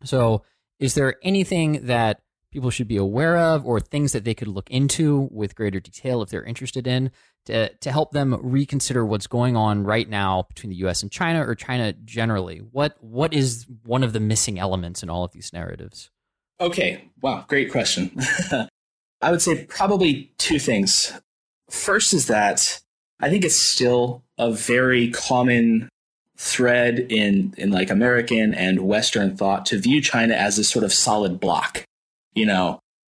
So is there anything that people should be aware of or things that they could look into with greater detail if they're interested in to help them reconsider what's going on right now between the U.S. and China or China generally? What is one of the missing elements in all of these narratives? Okay. Wow. Great question. I would say probably two things. First is that I think it's still a very common thread in like American and Western thought to view China as a sort of solid block.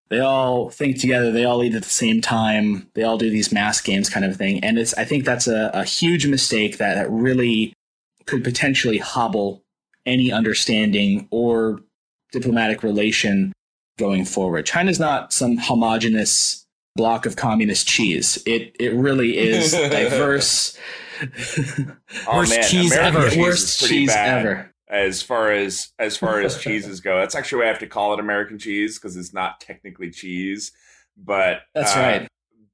They all think together, they all eat at the same time, they all do these mass games kind of thing. And I think that's a huge mistake that really could potentially hobble any understanding or diplomatic relation going forward. China's not some homogenous block of communist cheese. It really is diverse. Worst cheese ever. As far as cheeses go, that's actually why I have to call it American cheese because it's not technically cheese, but that's right.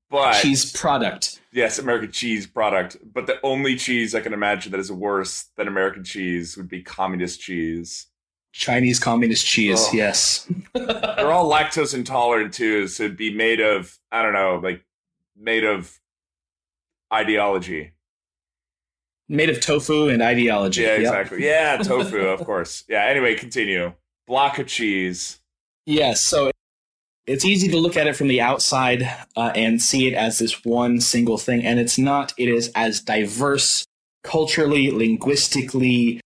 But cheese product, yes, American cheese product. But the only cheese I can imagine that is worse than American cheese would be communist cheese, Chinese communist cheese. Oh. Yes, they're all lactose intolerant too, so it'd be made of ideology. Made of tofu and ideology. Yeah, exactly. Yep. Yeah, tofu, of course. Yeah, anyway, continue. Block of cheese. Yes, yeah, so it's easy to look at it from the outside and see it as this one single thing, and it's not. It is as diverse culturally, linguistically,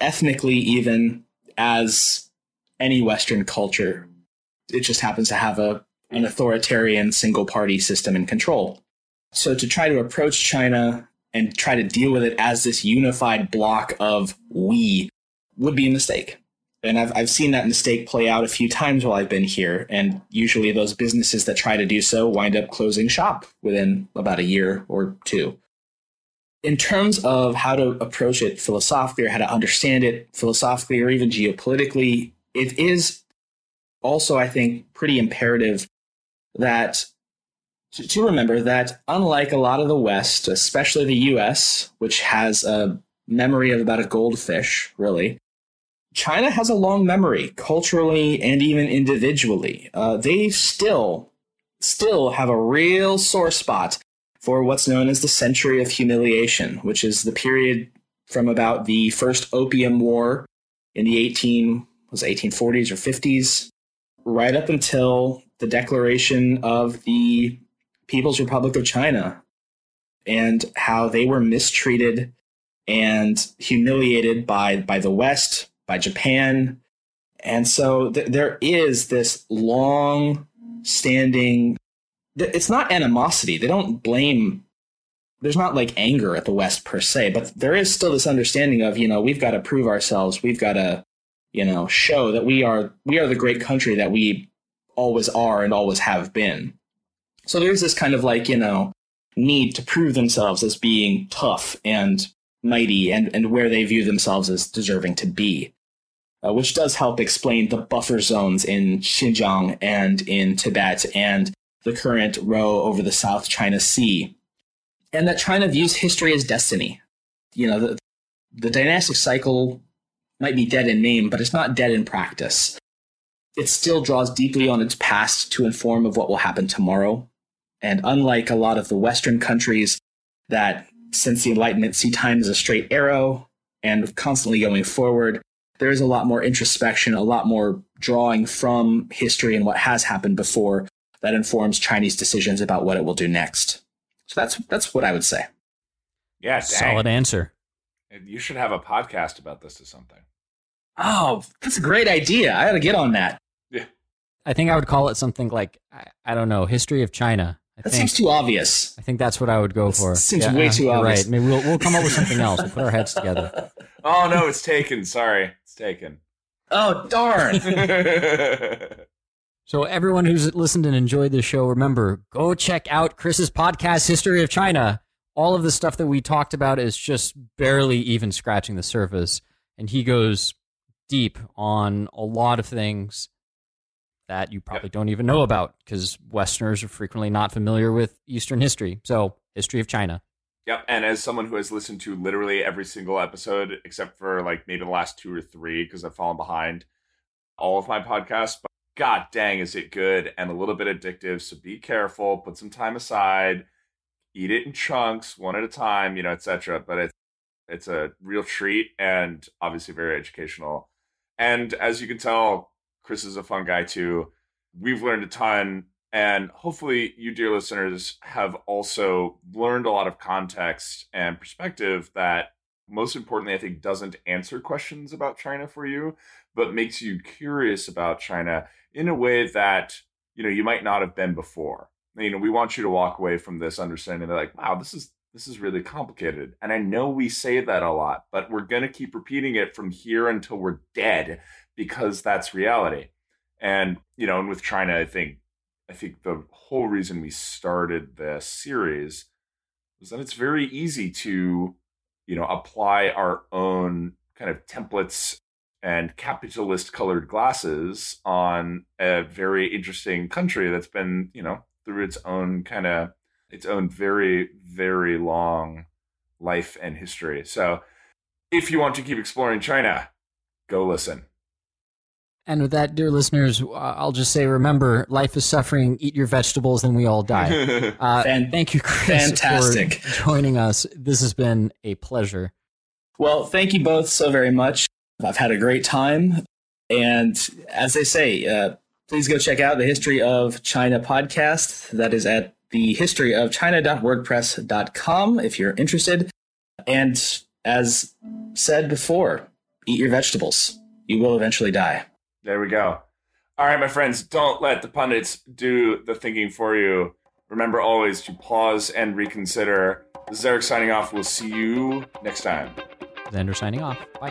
ethnically even as any Western culture. It just happens to have an authoritarian single-party system in control. So to try to approach China and try to deal with it as this unified block of we would be a mistake. And I've seen that mistake play out a few times while I've been here. And usually those businesses that try to do so wind up closing shop within about a year or two. In terms of how to approach it philosophically or how to understand it philosophically or even geopolitically, it is also, I think, pretty imperative that to remember that unlike a lot of the West, especially the U.S., which has a memory of about a goldfish, really. China has a long memory, culturally and even individually. They still have a real sore spot for what's known as the Century of Humiliation, which is the period from about the First Opium War in the 1840s or 50s, right up until the declaration of the People's Republic of China, and how they were mistreated and humiliated by the West, by Japan. And so there is this long-standing, it's not animosity. They don't blame, there's not like anger at the West per se, but there is still this understanding of, you know, we've got to prove ourselves. We've got to, you know, show that we are the great country that we always are and always have been. So there's this kind of like, you know, need to prove themselves as being tough and mighty and where they view themselves as deserving to be, which does help explain the buffer zones in Xinjiang and in Tibet and the current row over the South China Sea, and that China views history as destiny. You know, the dynastic cycle might be dead in name, but it's not dead in practice. It still draws deeply on its past to inform of what will happen tomorrow. And unlike a lot of the Western countries that since the Enlightenment see time as a straight arrow and constantly going forward, there is a lot more introspection, a lot more drawing from history and what has happened before that informs Chinese decisions about what it will do next. So that's what I would say. Yeah, solid answer. You should have a podcast about this or something. Oh, that's a great idea. I ought to get on that. Yeah, I think I would call it something like, I don't know, History of China. That seems too obvious. I think that's what I would go for. Seems way too obvious. Right. Maybe we'll come up with something else. We'll put our heads together. Oh, no, it's taken. Sorry. It's taken. Oh, darn. So everyone who's listened and enjoyed this show, remember, go check out Chris's podcast, History of China. All of the stuff that we talked about is just barely even scratching the surface. And he goes deep on a lot of things that you probably don't even know about, because Westerners are frequently not familiar with Eastern history. So, History of China. Yep, and as someone who has listened to literally every single episode, except for like maybe the last two or three, because I've fallen behind all of my podcasts, but god dang, is it good and a little bit addictive, so be careful, put some time aside, eat it in chunks, one at a time, you know, etc. But it's a real treat and obviously very educational. And as you can tell, Chris is a fun guy, too. We've learned a ton, and hopefully you, dear listeners, have also learned a lot of context and perspective that, most importantly, I think doesn't answer questions about China for you, but makes you curious about China in a way that, you know, you might not have been before. You know, we want you to walk away from this understanding that, like, wow, this is really complicated. And I know we say that a lot, but we're going to keep repeating it from here until we're dead, because that's reality. And, you know, and with China, I think the whole reason we started this series was that it's very easy to, you know, apply our own kind of templates and capitalist colored glasses on a very interesting country that's been, you know, through its own very, very long life and history. So if you want to keep exploring China, go listen. And with that, dear listeners, I'll just say, remember, life is suffering, eat your vegetables, and we all die. Thank you, Chris, for joining us. This has been a pleasure. Well, thank you both so very much. I've had a great time. And as they say, please go check out the History of China podcast. That is at thehistoryofchina.wordpress.com if you're interested. And as said before, eat your vegetables. You will eventually die. There we go. All right, my friends, don't let the pundits do the thinking for you. Remember always to pause and reconsider. This is Eric signing off. We'll see you next time. Xander signing off. Bye.